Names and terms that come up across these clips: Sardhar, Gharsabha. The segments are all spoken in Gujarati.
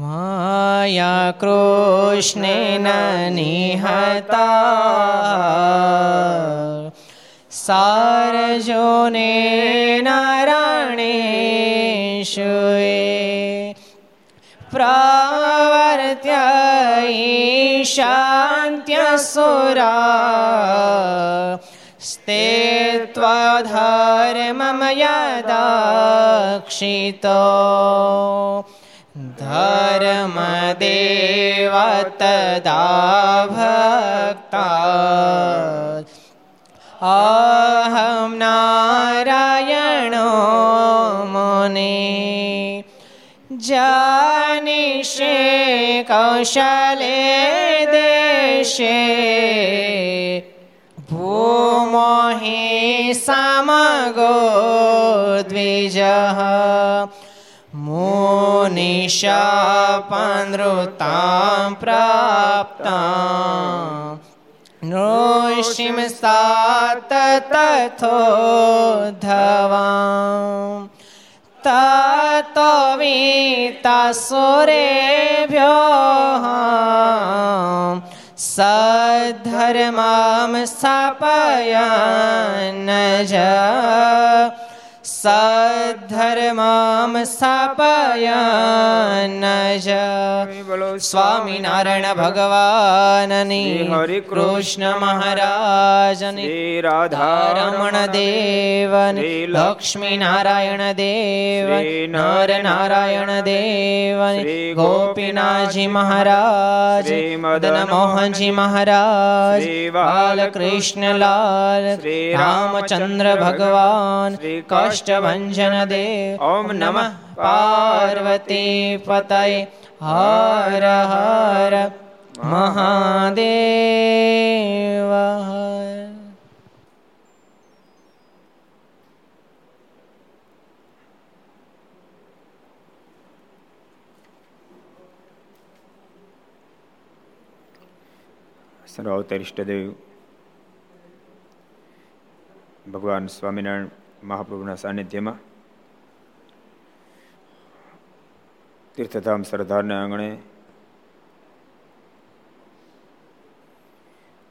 माया कृष्णेन निहता सार्जुनेन रणेषु प्रवर्त्य ईशान्त्यसुरा स्ते त्वधर्मं यदाक्षितो धर्मदेव तदा भक्ताः अहं नारायणो मुनिः जानिषे कौशले देशे भूमोहि समगो द्विजः मुनिशापनृतां प्राप्तां नृसिंहसात् तथोद्धवाम् ततो वित्तासुरेभ्यः सद्धर्मां स्थापयन्नज सद्धर्मां स्थापयन्नज स्वामीनारायण भगवाननी हरि कृष्ण महाराजनी राधारमण देवनी लक्ष्मीनारायण देवनी नर नारायण देवनी गोपीनाथजी महाराज मदन मोहनजी महाराज बालकृष्ण लाल रामचंद्र भगवान कष्ट भंजन देव ओम नमः पार्वती पतये हर हर महादेव हर। सर्वावतार इष्टदेव भगवान स्वामीनारायण મહાપ્રભુના સાનિધ્યમાં તીર્થધામ સરદારને આંગણે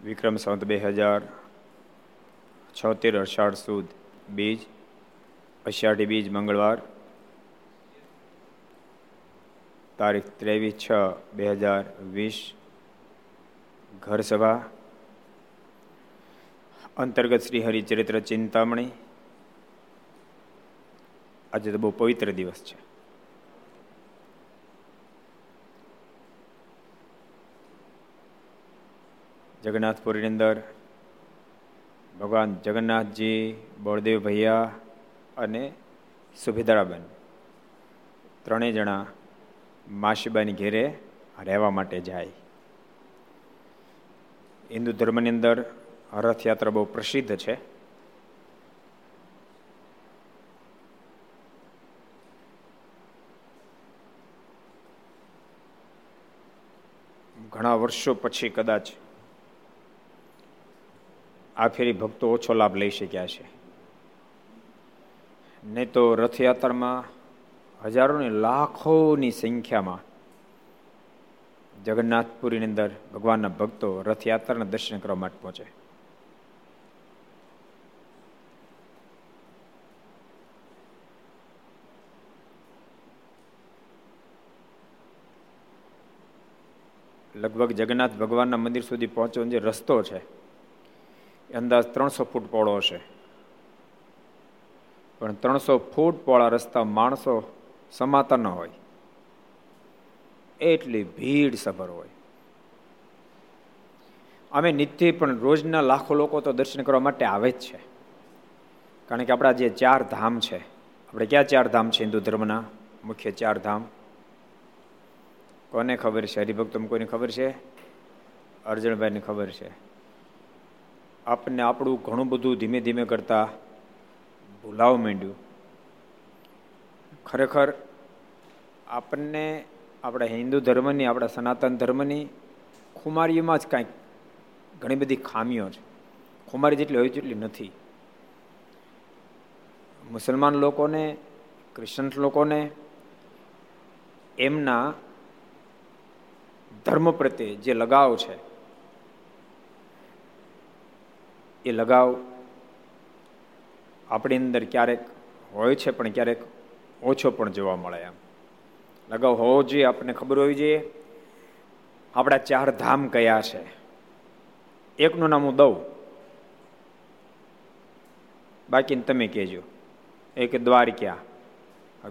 વિક્રમ સંવત 2076 અષાઢ સુદ બીજ અષાઢી બીજ મંગળવાર તારીખ 23/6/2020 ઘરસભા અંતર્ગત શ્રી હરિચરિત્ર ચિંતામણી આજે તો બહુ પવિત્ર દિવસ છે. જગન્નાથપુરીની અંદર ભગવાન જગન્નાથજી, બળદેવ ભૈયા અને સુભેદારાબેન ત્રણેય જણા માસીબાની ઘેરે રહેવા માટે જાય. હિન્દુ ધર્મની અંદર રથયાત્રા બહુ પ્રસિદ્ધ છે. ઘણા વર્ષો પછી કદાચ આ ફેરી ભક્તો ઓછો લાભ લઈ શક્યા છે, નહીં તો રથયાત્રામાં હજારોની લાખોની સંખ્યામાં જગન્નાથપુરીની અંદર ભગવાનના ભક્તો રથયાત્રાના દર્શન કરવા માટે પહોંચે. લગભગ જગન્નાથ ભગવાનના મંદિર સુધી પહોંચવાનો જે રસ્તો છે એ અંદાજ 300 ફૂટ પહોળો હશે, પણ 300 ફૂટ પહોળા રસ્તા માણસો સમાતા ન હોય, એટલી ભીડ સભર હોય. અમે નિત્ય પણ રોજના લાખો લોકો તો દર્શન કરવા માટે આવે જ છે, કારણ કે આપણા જે ચાર ધામ છે, આપણે ક્યાં ચાર ધામ છે હિન્દુ ધર્મના મુખ્ય ચાર ધામ? કોને ખબર છે? હરિભક્તોને કોઈને ખબર છે? અર્જણભાઈને ખબર છે. આપણને આપણું ઘણું બધું ધીમે ધીમે કરતાં ભૂલાવ માંડ્યું. ખરેખર આપણને આપણા હિન્દુ ધર્મની, આપણા સનાતન ધર્મની ખુમારીમાં જ કાંઈક ઘણી બધી ખામીઓ છે. ખુમારી જેટલી હોય તેટલી નથી. મુસલમાન લોકોને, ક્રિશ્ચન લોકોને એમના ધર્મ પ્રત્યે જે લગાવ છે એ લગાવ આપણી અંદર ક્યારેક હોય છે પણ ક્યારેક ઓછો પણ જોવા મળે. એમ લગાવ હોવો જોઈએ, આપણને ખબર હોવી જોઈએ આપણા ચાર ધામ કયા છે. એકનું નામ હું દઉં, બાકીને તમે કહેજો. એક દ્વારકા,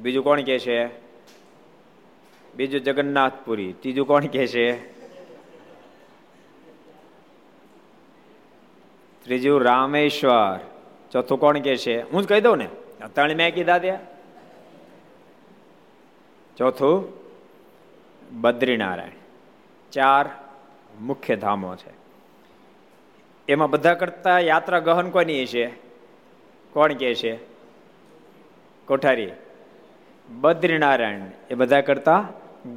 બીજું કોણ કહે છે? બીજું જગન્નાથપુરી, ત્રીજું કોણ કહે છે? ત્રીજું રામેશ્વર, ચોથું કોણ કહે છે? હું જ કહી દઉં ને, ત્રણ મેં કીધા ત્યાં. ચોથું બદ્રીનારાયણ. ચાર મુખ્ય ધામો છે. એમાં બધા કરતા યાત્રા ગહન કોની છે? કોણ કહે છે? કોઠારી. બદ્રીનારાયણ એ બધા કરતા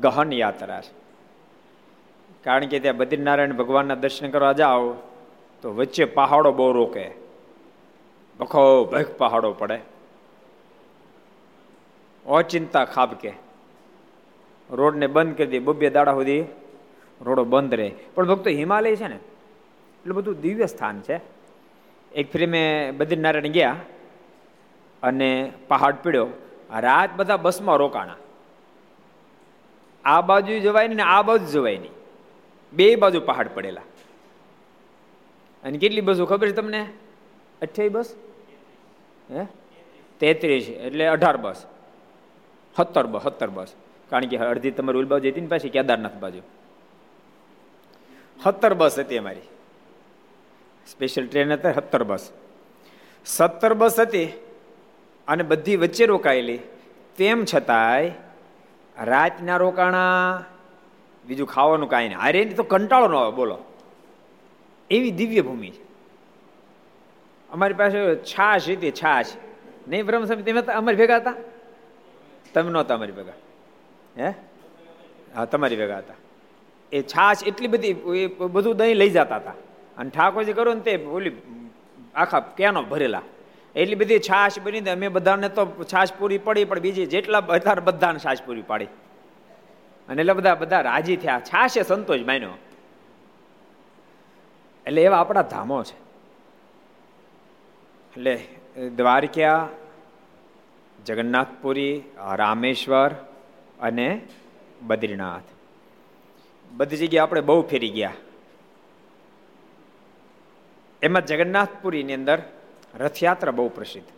ગહન યાત્રા છે, કારણ કે ત્યાં બદ્રીનારાયણ ભગવાનના દર્શન કરવા જાઓ તો વચ્ચે પહાડો બહુ રોકે, ભખો ભખ પહાડો પડે, ઓચિંતા ખાબકે, રોડને બંધ કરી દે, બબ્બે દાડા સુધી રોડો બંધ રહે. પણ ભક્તો હિમાલય છે ને એટલું બધું દિવ્ય સ્થાન છે. એક ફેરી મેં બદ્રીનારાયણ ગયા અને પહાડ પીડ્યો, રાત બધા બસમાં રોકાણા. આ બાજુ જવાય નહીં ને આ બાજુ જવાય નહીં, બે બાજુ પહાડ પડેલા. અને કેટલી બસો ખબર છે તમને? 28 બસ, 33, એટલે 18 બસ, 70 બસ, કારણ કે અડધી તમારી ઉલબાજુ જતી ને પાછી કેદારનાથ બાજુ. 70 બસ હતી અમારી, સ્પેશિયલ ટ્રેન હતી. 70 બસ, 70 બસ હતી અને બધી વચ્ચે રોકાયેલી. તેમ છતાંય રાતના રોકાણા, બીજું ખાવાનું કાંઈ નહીં. અરે એની તો કંટાળો ન આવે, બોલો, એવી દિવ્ય ભૂમિ છે. અમારી પાસે છાશ હતી, છાશ નહીં બ્રહ્મ સ્વામી તમે હતા? અમારી ભેગા હતા? તમે નહોતા અમારી ભેગા? હે હા, તમારી ભેગા હતા. એ છાશ એટલી બધી, એ બધું દહીં લઈ જતા હતા. અને ઠાકોરજી કરો ને તે ઓલી આખા ક્યાંનો ભરેલા, એટલી બધી છાશ બની. અમે બધાને તો છાશ પૂરી પડી, પણ બીજી જેટલા બધા બધાને છાશ પૂરી પાડી અને એટલે બધા રાજી થયા. છાશે સંતોષ માન્યો. એટલે એવા આપણા ધામો છે. એટલે દ્વારકા, જગન્નાથપુરી, રામેશ્વર અને બદ્રીનાથ, બધી જગ્યાએ આપણે બહુ ફેરી ગયા. એમાં જગન્નાથપુરીની અંદર રથયાત્રા બહુ પ્રસિદ્ધ.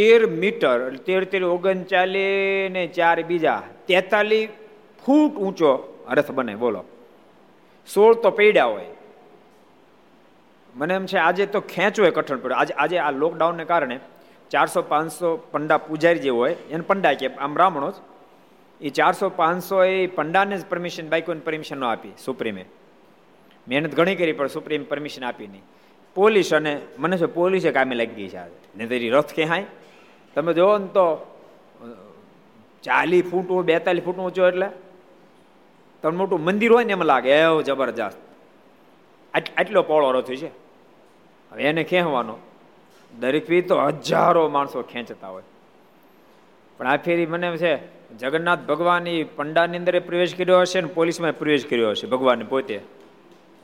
13 મીટર, 13 ઓગણચાલીસ ને 4 બીજા 43 ફૂટ ઊંચો રથ બને, બોલો. 16 તો પૈડા હોય. મને એમ છે આજે તો ખેંચવો કઠણ પડ્યો. આજે આ લોકડાઉનને કારણે 400-500 પંડા પૂજારી જે હોય એને પંડા કે આમ બ્રાહ્મણો જ, એ 400-500 એ પંડાને જ પરમિશન, બાઈકોને પરમિશન ન આપી સુપ્રીમે. મહેનત ઘણી કરી પણ સુપ્રીમ પરમિશન આપી નહીં. પોલીસ અને મને શું પોલીસે કામે લાગી ગઈ છે આજે, ને તેરી રથ ક્યાંય. તમે જોવો ને તો 40 ફૂટ 42 ફૂટ ઊંચો, એટલે તમને મોટું મંદિર હોય ને એમ લાગે. એવો જબરજસ્ત આટલો પહોળો રથ છે. હવે એને ખેંચવાનો દરેક ફેરી તો હજારો માણસો ખેંચતા હોય. પણ આ ફેરી મને એમ છે જગન્નાથ ભગવાન એ પંડાની અંદર પ્રવેશ કર્યો હશે ને પોલીસમાં પ્રવેશ કર્યો હશે ભગવાને પોતે.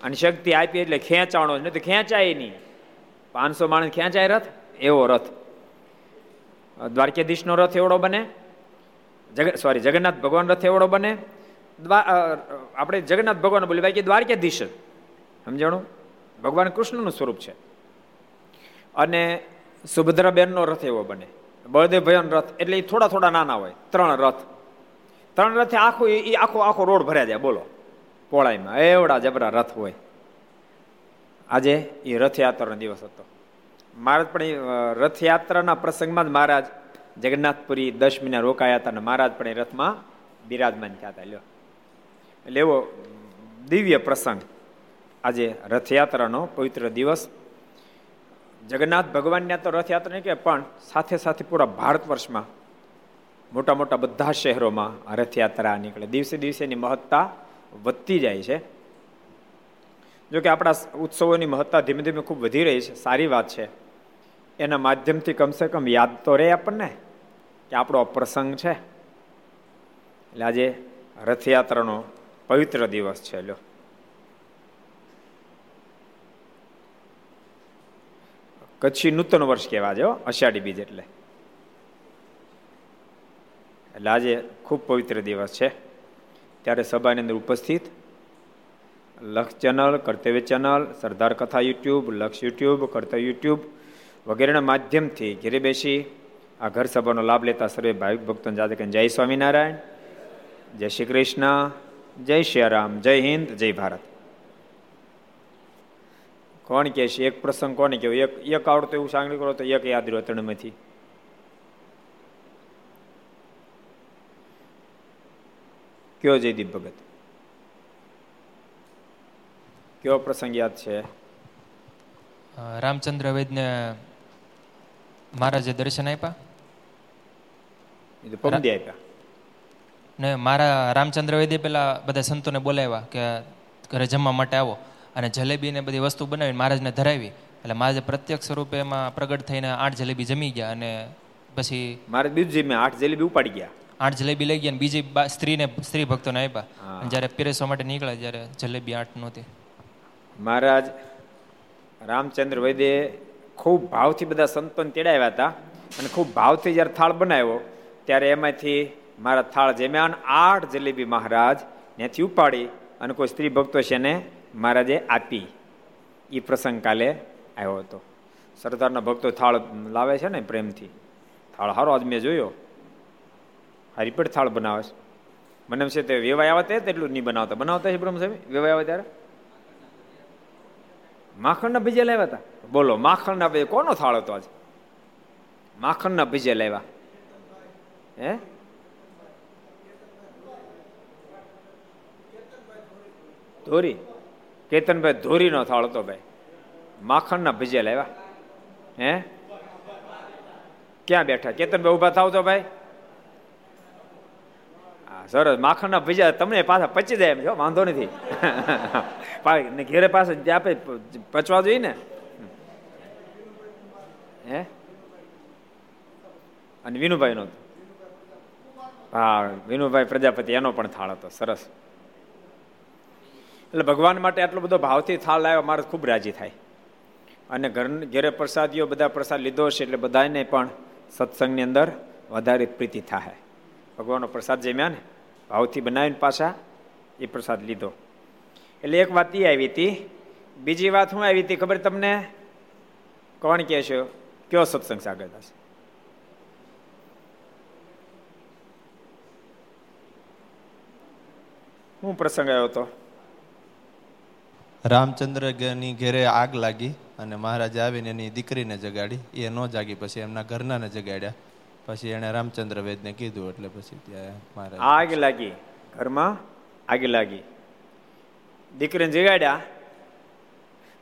અને શક્તિ આપી એટલે ખેંચાણો જ, નહીં તો ખેંચાય નહીં. 500 માણસ ખેંચાય રથ, એવો રથ. દ્વારકાધીશનો રથ એવડો બને, જગન્નાથ ભગવાન રથ એવડો બને. આપણે જગન્નાથ ભગવાન બોલી બાકી દ્વારકાધીશ જ, સમજાણું? ભગવાન કૃષ્ણનું સ્વરૂપ છે. અને સુભદ્રાબેનનો રથ એવો બને, બળદેવભાઈનો રથ. એટલે એ થોડા નાના હોય. 3 રથે આખો રોડ ભરાઈ જાય, બોલો. પોળાઈમાં એવડા જબરા રથ હોય. આજે એ રથયાત્રાનો દિવસ હતો. મહારાજ પણ એ રથયાત્રાના પ્રસંગમાં જ મહારાજ જગન્નાથપુરી 10 મહિના રોકાયા હતા અને મહારાજ પણ એ રથમાં બિરાજમાન થયા હતા. લ્યો, એટલે એવો દિવ્ય પ્રસંગ આજે રથયાત્રાનો પવિત્ર દિવસ. જગન્નાથ ભગવાનને તો રથયાત્રા નહીં કે, પણ સાથે સાથે પૂરા ભારત વર્ષમાં મોટા બધા શહેરોમાં રથયાત્રા નીકળે. દિવસે દિવસેની મહત્તા વધતી જાય છે. જોકે આપણા ઉત્સવોની મહત્તા ધીમે ધીમે ખૂબ વધી રહી છે, સારી વાત છે. એના માધ્યમથી કમસે કમ યાદ તો રહે આપણને કે આપણો પ્રસંગ છે. એટલે આજે રથયાત્રાનો પવિત્ર દિવસ છે. લ્યો, કચ્છી નૂતન વર્ષ કહેવા જો અષાઢી બીજ એટલે એટલે આજે ખૂબ પવિત્ર દિવસ છે. ત્યારે સભાની અંદર ઉપસ્થિત લક્ષ ચેનલ, કર્તવ્ય ચેનલ, સરદાર કથા યુટ્યુબ, લક્ષ યુટ્યુબ, કર્તવ્ય યુટ્યુબ વગેરેના માધ્યમથી ઘેરે બેસી આ ઘર સભાનો લાભ લેતા સર્વે ભાવિક ભક્તોને જાતે જય સ્વામિનારાયણ, જય શ્રી કૃષ્ણ, જય શ્રી રામ, જય હિન્દ, જય ભારત. કોણ કહે છે એક પ્રસંગ કોને કહેવાય? એક આવડતો એવું સાંગળી કરો તો એક યાદ રહ્યો ત્રણમાંથી. કયો જયદીપ ભગત, કયો પ્રસંગ યાદ છે? રામચંદ્ર વૈદ્યને મહારાજે દર્શન આપ્યા ને મારા રામચંદ્ર વૈદ્ય પેલા બધા સંતોને બોલાવ્યા કે ઘરે જમવા માટે આવો, અને જલેબી ને બધી વસ્તુ બનાવી મહારાજને ધરાવી. એટલે મહારાજ પ્રત્યક્ષ સ્વરૂપે એમાં પ્રગટ થઈને 8 જલેબી જમી ગયા, અને પછી મહારાજ બીજું 8 જલેબી ઉપાડી ગયા, 8 જલેબી લઈ ગયા, બીજી સ્ત્રીને, સ્ત્રી ભક્તોને આપ્યા. જયારે પીરસવા માટે નીકળ્યા ત્યારે જલેબી 8 નહોતી. મહારાજ રામચંદ્ર વૈદ્યે ખૂબ ભાવથી બધા સંતોને તેડાવ્યા હતા, અને ખૂબ ભાવથી જ્યારે થાળ બનાવ્યો ત્યારે એમાંથી મારા થાળ જમ્યા 8 જલેબી મહારાજ ત્યાંથી ઉપાડી અને કોઈ સ્ત્રી ભક્તો છે એને મહારાજે આપી. એ પ્રસંગ કાલે આવ્યો હતો. સરદારના ભક્તો થાળ લાવે છે ને પ્રેમથી, થાળ સારો આજ મેં જોયો, હરિપેટ થાળ બનાવે છે. મને એમ છે તે વેવાય આવે તેટલું નહીં બનાવતા, બનાવતા છે બ્રહ્મસ્વામી વેવાય આવે ત્યારે માખણના ભજીયા લાવ્યા હતા. બોલો માખણના ભજીયા કોનો થાળ હતો? આજે માખણના ભજીયા લાવ્યા. હે, ધોરી કેતનભાઈ ધોરીનો થાળ હતો ભાઈ. માખણના ભજીયા લાવ્યા. હે, ક્યાં બેઠા કેતનભાઈ? ઉભા થાવ તો ભાઈ. સરસ, માખણના ભજીયા તમને પાછા પચી જાય એમ છો, વાંધો નથી. ઘેરે પાસે આપણે પચવા જોઈએ ને. હે, અને વિનુભાઈ નો, હા વિનુભાઈ પ્રજાપતિ, એનો પણ થાળ હતો. સરસ. એટલે ભગવાન માટે આટલો બધો ભાવથી થાળ લાવ્યો, મારે ખૂબ રાજી થાય. અને ઘેરે પ્રસાદીઓ બધા પ્રસાદ લીધો છે, એટલે બધાને પણ સત્સંગની અંદર વધારે પ્રીતિ થાય. ભગવાનનો પ્રસાદ જમ્યા ને ભાવથી બનાવીને પાછા એ પ્રસાદ લીધો. એટલે એક વાત એ આવી હતી. બીજી વાત શું આવી હતી ખબર તમને? કોણ કહે છે? કયો સત્સંગ સાગર દાસ? શું પ્રસંગ આવ્યો હતો? રામચંદ્રની ઘેરે આગ લાગી અને મહારાજ આવીને એની દીકરીને જગાડી, એ ન જાગી, પછી એમના ઘરના ને જગાડ્યા, પછી એને રામચંદ્ર વૈદ્યને કીધું, એટલે પછી ત્યાં આગ લાગી, ઘરમાં આગ લાગી, દીકરીને જગાડ્યા,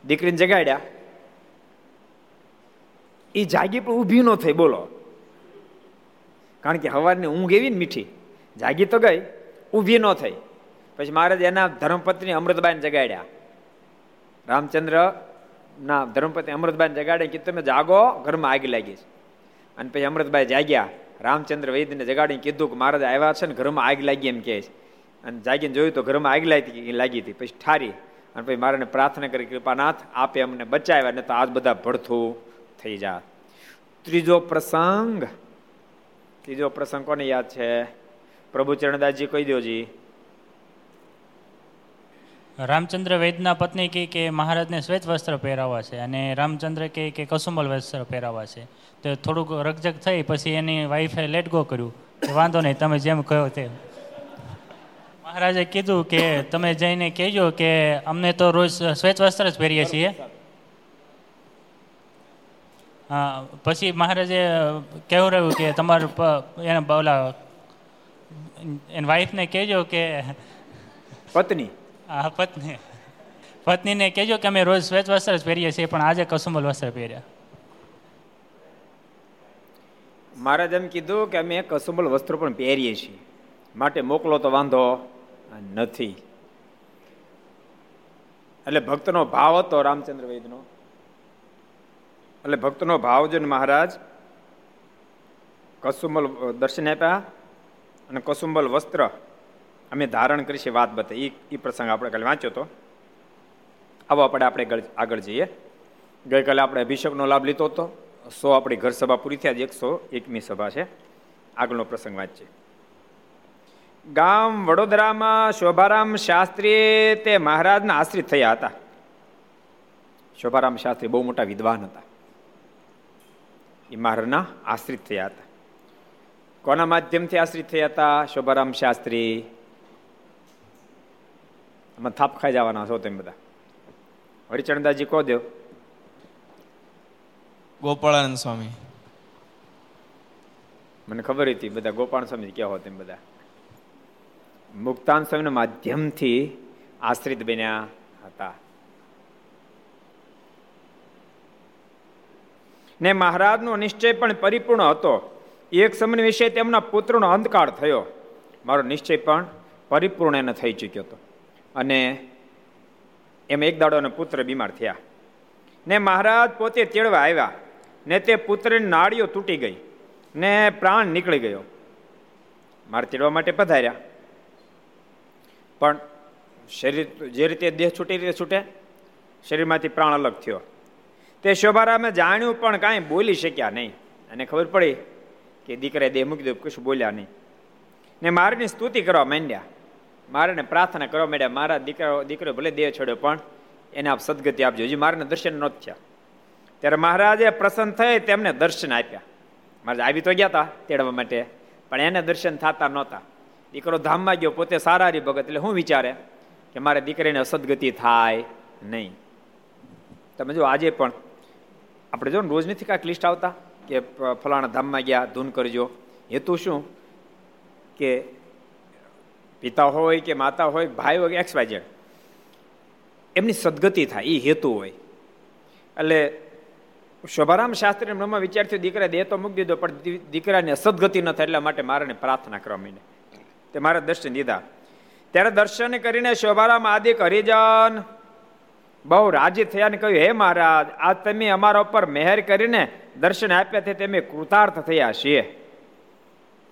દીકરીને જગાડ્યા, એ જાગી પણ ઊભી ન થઈ. બોલો, કારણ કે હવારની ઊંઘ એવી ને મીઠી, જાગી તો ગઈ, ઊભી ન થઈ. પછી મહારાજ એના ધર્મપત્ની અમૃતબાઈને જગાડ્યા, રામચંદ્રના ધર્મપત્ની અમૃતબાઈને જગાડ્યા કે તમે જાગો, ઘરમાં આગ લાગી છે. અને પછી અમૃતભાઈ જાગ્યા, રામચંદ્ર વૈદ્યને જગાડીને કીધું કે મહારાજ આવ્યા છે ને, ઘરમાં આગ લાગી એમ કહે છે. અને જાગીને જોયું તો ઘરમાં આગ લાગી હતી. પછી ઠારી અને પછી મહારાજને પ્રાર્થના કરી, કૃપાનાથ આપે અમને બચાવ્યા, ને તો આજ બધા ભડથું થઈ જાય. ત્રીજો પ્રસંગ કોને યાદ છે? પ્રભુ ચરણદાસજી કહી દોજી. રામચંદ્ર વૈદ્યના પત્ની કહે કે મહારાજને શ્વેત વસ્ત્ર પહેરાવવા છે, અને રામચંદ્ર કહે કે કસુંબલ વસ્ત્ર પહેરાવવા છે. તો થોડુંક રકઝક થઈ, પછી એની વાઈફે લેટ ગો કર્યું, વાંધો નહીં તમે જેમ કહો તેમ. મહારાજે કીધું કે તમે જઈને કહેજો કે અમને તો રોજ શ્વેત વસ્ત્ર જ પહેરીએ છીએ. હા, પછી મહારાજે કહેવું રહ્યું કે તમારું એને બોલા એની વાઈફને કહેજો કે પત્ની, હા પત્નીને કહેજો કે અમે રોજ શ્વેત વસ્ત્ર જ પહેરીએ છીએ, પણ આજે કસુંબલ વસ્ત્ર પહેર્યા. મહારાજ એમ કીધું કે અમે કસુંબલ વસ્ત્ર પણ પહેરીએ છીએ, માટે મોકલો તો વાંધો નથી. એટલે ભક્તનો ભાવ હતો રામચંદ્ર વૈદ્યનો. એટલે ભક્તનો ભાવ જોઈને મહારાજ કસુંબલ દર્શન આપ્યા, અને કસુંબલ વસ્ત્ર અમે ધારણ કરીશી વાત બતાવી. એ પ્રસંગ આપણે કાલે વાંચ્યો હતો. આવો આપણે આગળ જઈએ. ગઈકાલે આપણે અભિષેકનો લાભ લીધો હતો. 100 આપણી ઘર સભા પૂરી થયા. 101મી સભા છે. આગળનો પ્રસંગ વાંચીએ. ગામ વડોદરામાં શોભારામ શાસ્ત્રી તે મહારાજના આશ્રિત થયા હતા. શોભારામ શાસ્ત્રી બહુ મોટા વિદ્વાન હતા. એ મહારાજના આશ્રિત થયા હતા. કોના માધ્યમથી આશ્રિત થયા હતા? શોભારામ શાસ્ત્રી. આમાં થાપ ખાઈ જવાના છો તમે બધા. હરિચંદાજી કહો દો. ગોપાળાનંદ સ્વામી. મને ખબર હતી બધા ગોપાળાનંદ સ્વામી ક્યાં હો તેમ બધા. મુક્તાન સ્વામીના માધ્યમથી આશ્રિત બન્યા હતા ને મહારાજનો નિશ્ચય પણ પરિપૂર્ણ હતો. એક સમય વિશે તેમના પુત્રનો અંતકાળ થયો. મારો નિશ્ચય પણ પરિપૂર્ણ એને થઈ ચૂક્યો હતો. અને એમાં એક દાડો પુત્ર બીમાર થયા ને મહારાજ પોતે તેડવા આવ્યા ને તે પુત્રની નાળીઓ તૂટી ગઈ ને પ્રાણ નીકળી ગયો. મારે તેડવા માટે પધાર્યા પણ શરીર જે રીતે દેહ છૂટે એ રીતે છૂટે, શરીરમાંથી પ્રાણ અલગ થયો. તે શોભારામે જાણ્યું પણ કાંઈ બોલી શક્યા નહીં. અને ખબર પડી કે દીકરાએ દેહ મૂકી દીધો, કશું બોલ્યા નહીં. ને મારીની સ્તુતિ કરવા માંડ્યા, મારાને પ્રાર્થના કરવા માંડ્યા. મારા દીકરો ભલે દેહ છોડ્યો પણ એને આપ સદગતિ આપજો. હજી મારાને દર્શન નહોતા થયા. ત્યારે મહારાજે પ્રસન્ન થઈ તેમને દર્શન આપ્યા. મહારાજ આવી તો ગયા હતા તેડવા માટે પણ એને દર્શન થતા નહોતા. દીકરો ધામમાં ગયો, પોતે સારા રી ભગત, એટલે હું વિચારે કે મારા દીકરીને અસદગતિ થાય નહીં. તમે જો આજે પણ આપણે જો રોજ નથી કાંઈક લિસ્ટ આવતા કે ફલાણા ધામમાં ગયા ધૂન કરજો. હેતુ શું કે પિતા હોય કે માતા હોય, ભાઈ હોય કે XYZ, એમની સદગતિ થાય એ હેતુ હોય. એટલે શોભારામ શાસ્ત્રીને બ્રહ્મા વિચારથી દીકરા દે તો મૂકી દીધો પણ દીકરાને અસદગતિ ન થાય એટલા માટે મારાને પ્રાર્થના કરવા માંડે. તે મારા દર્શન દીધા. ત્યારે દર્શન કરીને શોભારામ આદિક હરિજન બહુ રાજી થયા ને કહ્યું, હે મહારાજ, આ તમે અમારા ઉપર મહેર કરીને દર્શન આપ્યા છે, તમે કૃતાર્થ થયા છીએ.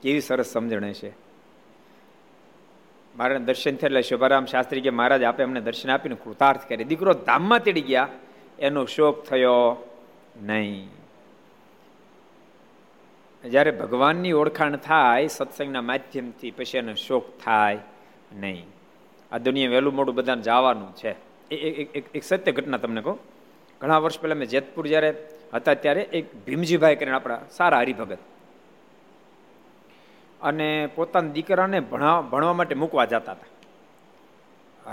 કેવી સરસ સમજણ છે. મારા દર્શન થયા એટલે શોભારામ શાસ્ત્રી કે મહારાજ આપે અમને દર્શન આપીને કૃતાર્થ કરી. દીકરો ધામમાં તેડી ગયા, એનો શોક થયો નહીં. જ્યારે ભગવાનની ઓળખાણ થાય સત્સંગના માધ્યમથી પછી એનો શોક થાય નહીં. આ દુનિયા વહેલું મોડું બધાને જવાનું છે. એક સત્ય ઘટના તમને કહું. ઘણા વર્ષ પહેલાં મેં જેતપુર જ્યારે હતા ત્યારે એક ભીમજીભાઈ કરીને આપણા સારા હરિભગત, અને પોતાના દીકરાને ભણવા માટે મૂકવા જતા હતા.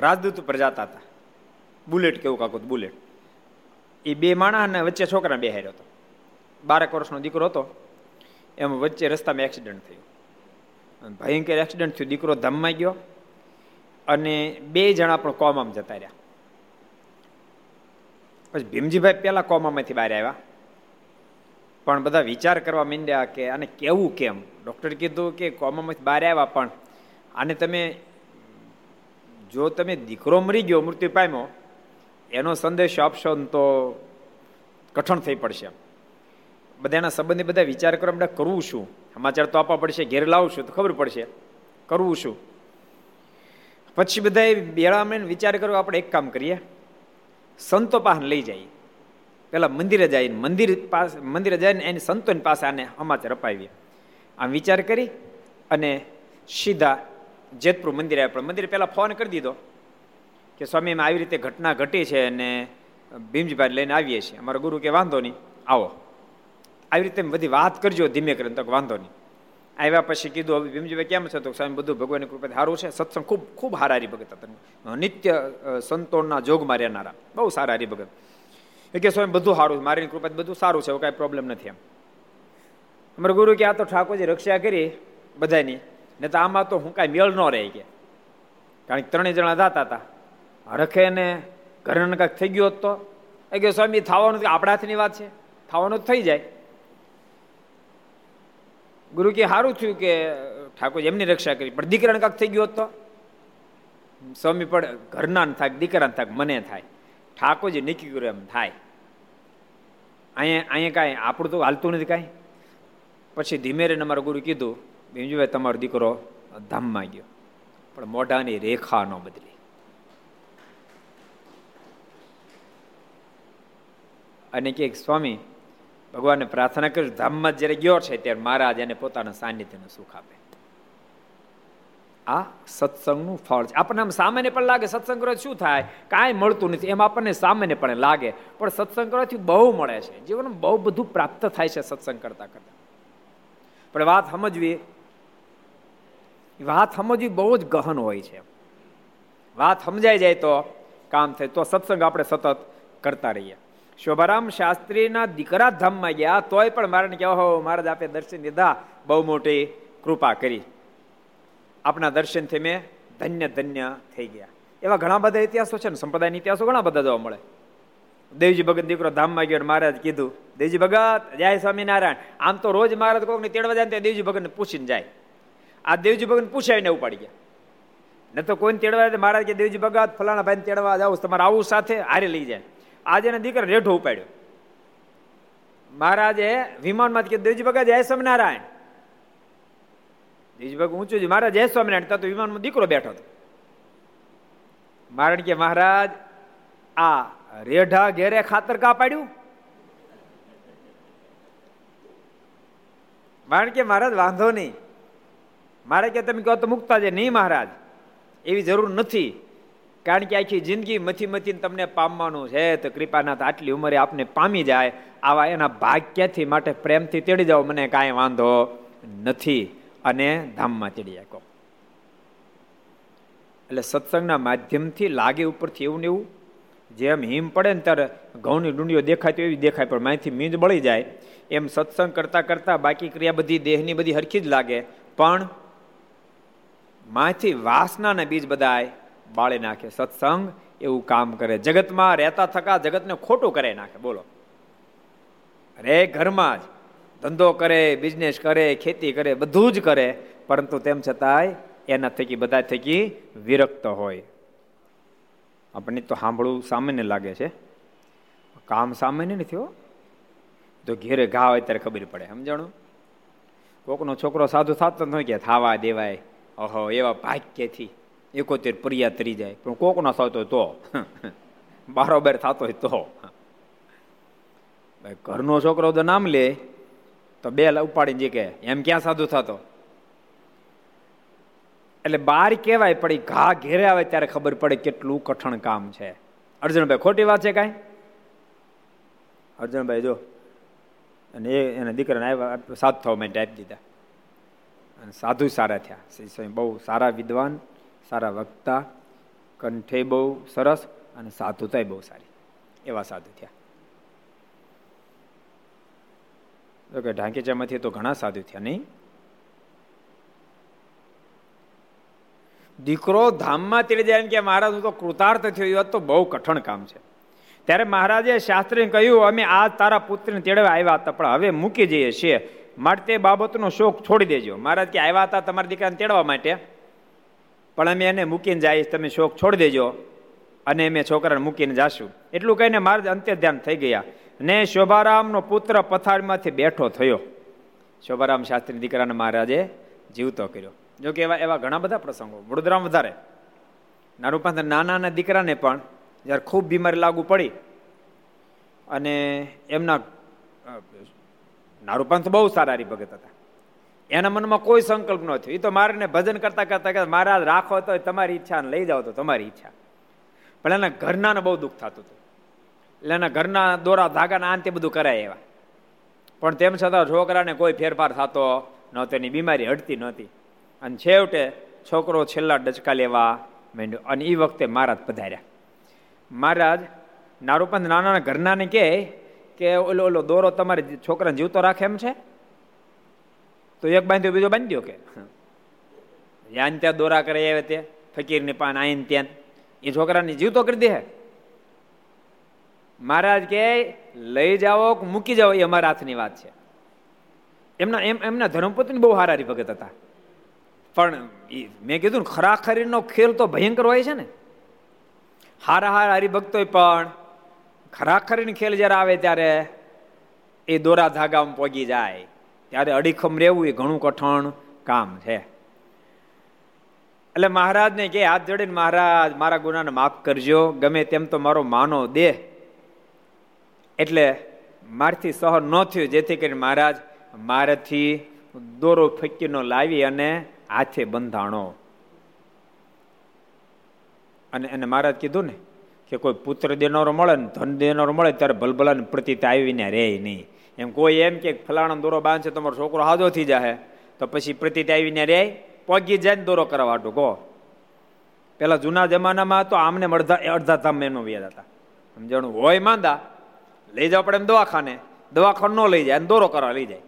રાજદૂત ઉપર જતા હતા. બુલેટ કેવું કાંક બુલેટ. એ બે માણસને વચ્ચે છોકરા બેહાર્યો હતો. 12 વર્ષનો દીકરો હતો. એમ વચ્ચે રસ્તામાં એક્સિડન્ટ થયો. ભયંકર એક્સિડન્ટ થયો. દીકરો ધામમાં ગયો અને 2 જણા પણ કોમામાં જતા રહ્યા. પછી ભીમજીભાઈ પહેલા કોમામાંથી બહાર આવ્યા પણ બધા વિચાર કરવા માંડ્યા કે આને કેવું કેમ. ડૉક્ટરે કીધું કે કોમામાંથી બહાર આવ્યા પણ આને તમે જો તમે દીકરો મરી ગયો, મૃત્યુ પામ્યો, એનો સંદેશો આપશો ને તો કઠણ થઈ પડશે. બધાના સંબંધે બધા વિચાર કરવા માટે કરવું શું? સમાચાર તો આપવા પડશે, ઘેર લાવશું તો ખબર પડશે કરવું શું. પછી બધા બેળામાં વિચાર કરો, આપણે એક કામ કરીએ, સંતો પાસે લઈ જઈએ. પેલા મંદિરે જઈને મંદિરે જઈને એની સંતોની પાસે આને સમાચાર અપાવીએ. આમ વિચાર કરી અને સીધા જેતપુર મંદિરે આવ્યા. મંદિરે પહેલા ફોન કરી દીધો કે સ્વામી આવી રીતે ઘટના ઘટી છે અને ભીમજીભાઈ લઈને આવીએ છીએ. અમારા ગુરુ કે વાંધો નહીં, આવો. આવી રીતે બધી વાત કરજો ધીમે કરીને, તો વાંધો નહીં. આવ્યા પછી કીધું, હવે ભીમજીભાઈ કેમ છે? તો સ્વામી બધું ભગવાનની કૃપાથી સારું છે. સત્સંગ ખૂબ ખૂબ સારા હરિભગત હતા, નિત્ય સંતોના જોગમાં રહેનારા, બહુ સારા હરિભગત. એ કે સ્વામી બધું સારું છે, મારી કૃપાથી બધું સારું છે, હવે કાંઈ પ્રોબ્લેમ નથી. એમ અમારા ગુરુ કે આ તો ઠાકોરજી રક્ષા કરી બધાની, ને તો આમાં તો હું કાંઈ મેળ ન રહી ગયા. કારણ કે 3 જણા જતા હતા. હરખે ને ઘરને કાંઈક થઈ ગયો હતો. એ કે સ્વામી થવાનું આપણા હાથની વાત છે, થવાનું થઈ જાય. ગુરુ કે સારું થયું કે ઠાકોરજી એમની રક્ષા કરી, પણ દીકરાને કાંક થઈ ગયો હતો. સ્વામી પણ ઘરના થાક, દીકરાને થાક, મને થાય, ઠાકોરજી નક્કી કર્યું એમ થાય. અહીંયા કાંઈ આપણું તો હાલતું નથી કાંઈ. પછી ધીમે રહીને અમારું ગુરુ કીધું, ભીમજીભાઈ તમારો દીકરો ધામમાં ગયો, પણ મોઢાની રેખા ન બદલી. અને કે સ્વામી ભગવાનને પ્રાર્થના કરી ધામમાં જ્યારે ગયો છે ત્યારે મહારાજ એને પોતાના સાનિધ્યનું સુખ આપે. આ સત્સંગનું ફળ છે. આપણને આમ સામાન્ય પણ લાગે સત્સંગ કરવાથી શું થાય, કાંઈ મળતું નથી, એમ આપણને સામાન્ય પણ લાગે, પણ સત્સંગ કરવાથી બહુ મળે છે, જીવનમાં બહુ બધું પ્રાપ્ત થાય છે સત્સંગ કરતા કરતા. પણ વાત સમજવી બહુ જ ગહન હોય છે. વાત સમજાઈ જાય તો કામ થાય, તો સત્સંગ આપણે સતત કરતા રહીએ. શોભારામ શાસ્ત્રીના દીકરા ધામમાં ગયા તોય પણ મારાને કહેવા હો મહારાજ આપે દર્શન દીધા, બહુ મોટી કૃપા કરી, આપના દર્શનથી મેં ધન્ય ધન્ય થઈ ગયા. એવા ઘણા બધા ઇતિહાસો છે ને, સંપ્રદાયના ઇતિહાસો ઘણા બધા જોવા મળે. દેવજી ભગત દીકરો ધામમાં ગયો, મહારાજ કીધું દેવજી ભગત જય સ્વામિનારાયણ. આમ તો રોજ મહારાજ કોઈકને તેડવા જાય ને ત્યાં દેવજી ભગતને પૂછીને જાય, આ દેવજી ભગતને પૂછાવીને ઉપાડી ગયા. ન તો કોઈને તેડવા જાય મહારાજ કે દેવજી ભગત ફલાણા ભાઈને તેડવા જાવ, તમારે આવું સાથે હારે લઈ જાય. આજે એના દીકરા રેઢો ઉપાડ્યો, મહારાજે વિમાનમાં કીધું દેવજી ભગત જય સ્વામિનારાયણ. દેવજી ભગત ઊંચું મહારાજ જય સ્વામિનારાયણ. ત્યાં તો વિમાનમાં દીકરો બેઠો હતો. મારણ કે મહારાજ આ રેઢા ઘેરે ખાતર કા પાડ્યું? મારણ કે મહારાજ વાંધો નહીં, મારે કે તમે કહો તો મુકતા જ નહીં મહારાજ, એવી જરૂર નથી, કારણ કે આખી જિંદગી મથી મથીને તમને પામવાનું છે, તો કૃપાનાથ આટલી ઉંમરે આપને પામી જાય, આવા એના ભાગ ક્યાંથી, માટે પ્રેમથી તેડી જાઓ, મને કાંઈ વાંધો નથી, અને ધામમાં તેડી શકો. એટલે સત્સંગના માધ્યમથી લાગે ઉપરથી એવું ને એવું, જેમ હિમ પડે ને ત્યારે ઘઉંની ડુંડીઓ દેખાય તો એવી દેખાય, પણ માહિતી મીંજ બળી જાય. એમ સત્સંગ કરતાં કરતાં બાકી ક્રિયા બધી દેહની બધી હરખી જ લાગે, પણ માહિતી વાસનાના બીજ બધાય બાળી નાખે. સત્સંગ એવું કામ કરે, જગતમાં રહેતા થકા જગતને ખોટું કરે નાખે. બોલો, રે ઘરમાં જ ધંધો કરે, બિઝનેસ કરે, ખેતી કરે, બધું જ કરે, પરંતુ તેમ છતાંય એના થકી બધા થકી વિરક્ત હોય. આપણને તો સાંભળવું સામાન્ય લાગે છે, કામ સામાન્ય નથી હો. જો ઘેરે ઘા હોય ત્યારે ખબર પડે, સમજાણું? કોકનો છોકરો સાધુ થતો ન હોય કે થાવા દેવાય, ઓહો એવા ભાગ્યથી 71 પર્યા તરી જાય, પણ કોક ના થતો હોય તો બારોબાર થતો હોય તો. ઘરનો છોકરો તો નામ લે તો બે ઉપાડી જે કે એમ ક્યાં સાધુ થતો. એટલે બાર કહેવાય પડી ઘા ઘેરે આવે ત્યારે ખબર પડે કેટલું કઠણ કામ છે. અર્જુનભાઈ ખોટી વાત છે કાંઈ? અર્જુનભાઈ જો, અને એના દીકરાને આવ્યા સાધુ થવા માટે આપી દીધા, અને સાધુ સારા થયા, બહુ સારા વિદ્વાન, સારા વક્તા, કંઠે બહુ સરસ, અને સાધુતાય બહુ સારી, એવા સાધુ થયા. કે ઢાંકીચામાંથી તો ઘણા સાધુ થયા નહીં. દીકરો ધામમાં તેડી જાય કે મહારાજ હું તો કૃતાર્થ થયો, એ વાત તો બહુ કઠણ કામ છે. ત્યારે મહારાજે શાસ્ત્રીને કહ્યું અમે આ તારા પુત્રને તેડવા આવ્યા હતા, પણ હવે મૂકી જઈએ છીએ, માટે તે બાબતનો શોખ છોડી દેજો. મહારાજ કે આવ્યા હતા તમારા દીકરાને તેડવા માટે, પણ અમે એને મૂકીને જઈશ, તમે શોખ છોડી દેજો, અને અમે છોકરાને મૂકીને જાશું. એટલું કહીને મહારાજ અંત્ય ધ્યાન થઈ ગયા, ને શોભારામનો પુત્ર પથારીમાંથી બેઠો થયો. શોભારામ શાસ્ત્રી દીકરાને મહારાજે જીવતો કર્યો. જોકે એવા ઘણા બધા પ્રસંગો, વડોદરામાં વધારે, નારૂપાંતર નાના દીકરાને પણ જ્યારે ખૂબ બીમારી લાગુ પડી, અને એમના નારૂપાંત બહુ સારા હરિભગત હતા, એના મનમાં કોઈ સંકલ્પ ન થયો. એ તો મારાને ભજન કરતા કરતા મહારાજ રાખો તો તમારી ઈચ્છા, લઈ જાઓ તો તમારી ઈચ્છા. પણ એના ઘરના બહુ દુઃખ થતું હતું, એટલે એના ઘરના દોરા ધાગાના અંતે બધું કરાય એવા, પણ તેમ છતાં છોકરાને કોઈ ફેરફાર થતો નહોતો, એની બીમારી હટતી નહોતી. અને છેવટે છોકરો છેલ્લા ડચકા લેવા માંડ્યો, અને એ વખતે મહારાજ પધાર્યા. મહારાજ નારૂપંત નાના ઘરનાને કહે કે ઓલો દોરો તમારે છોકરાને જીવતો રાખે એમ છે? તો એક બાંધ્યો બીજો બાંધ્યો કે યાન ત્યાં દોરા કરે, આવે તે ફકીરને પાન આઈન ત્યાં એ છોકરાને જીવતો કરી દે. મહારાજ કે લઈ જાઓ મૂકી જાઓ એ અમારા હાથની વાત છે. એમના ધર્મપત્ની બહુ સારા હરિભગત હતા, પણ મેં કીધું ને ખરા ખરીનો ખેલ તો ભયંકર હોય છે ને. હારા હારા હરિભક્તોય પણ ખરા ખરીનો ખેલ જ્યારે આવે ત્યારે એ દોરા ધાગામાં પોગી જાય, ત્યારે અડીખમ રહેવું એ ઘણું કઠણ કામ છે. એટલે મહારાજને કહે હાથ જોડીને, મહારાજ મારા ગુનાને માફ કરજો, ગમે તેમ તો મારો માનો દે, એટલે મારથી સહન ન થયું, જેથી કરીને મહારાજ મારાથી દોરો ફેંકીનો લાવી અને હાથે બંધાણો. અને એને મહારાજ કીધું ને કે કોઈ પુત્ર દેનારો મળે ને ધન દેનારો મળે ત્યારે ભલભલાની પ્રતિતા આવીને રહે નહીં. એમ કોઈ એમ કે ફલાણા દોરો બાંધશે તમારો છોકરો હાજો થઈ જાય તો પછી પ્રતિતા આવીને રહે, પગી જાય ને દોરો કરવા વાટો કહો. પેલા જૂના જમાનામાં તો આમને અડધા ધામ એનો વ્યાજ હતા, સમજાણું હોય માંદા લઈ જાવ પડે એમ દવાખાને, દવાખાને ન લઈ જાય અને દોરો કરવા લઈ જાય,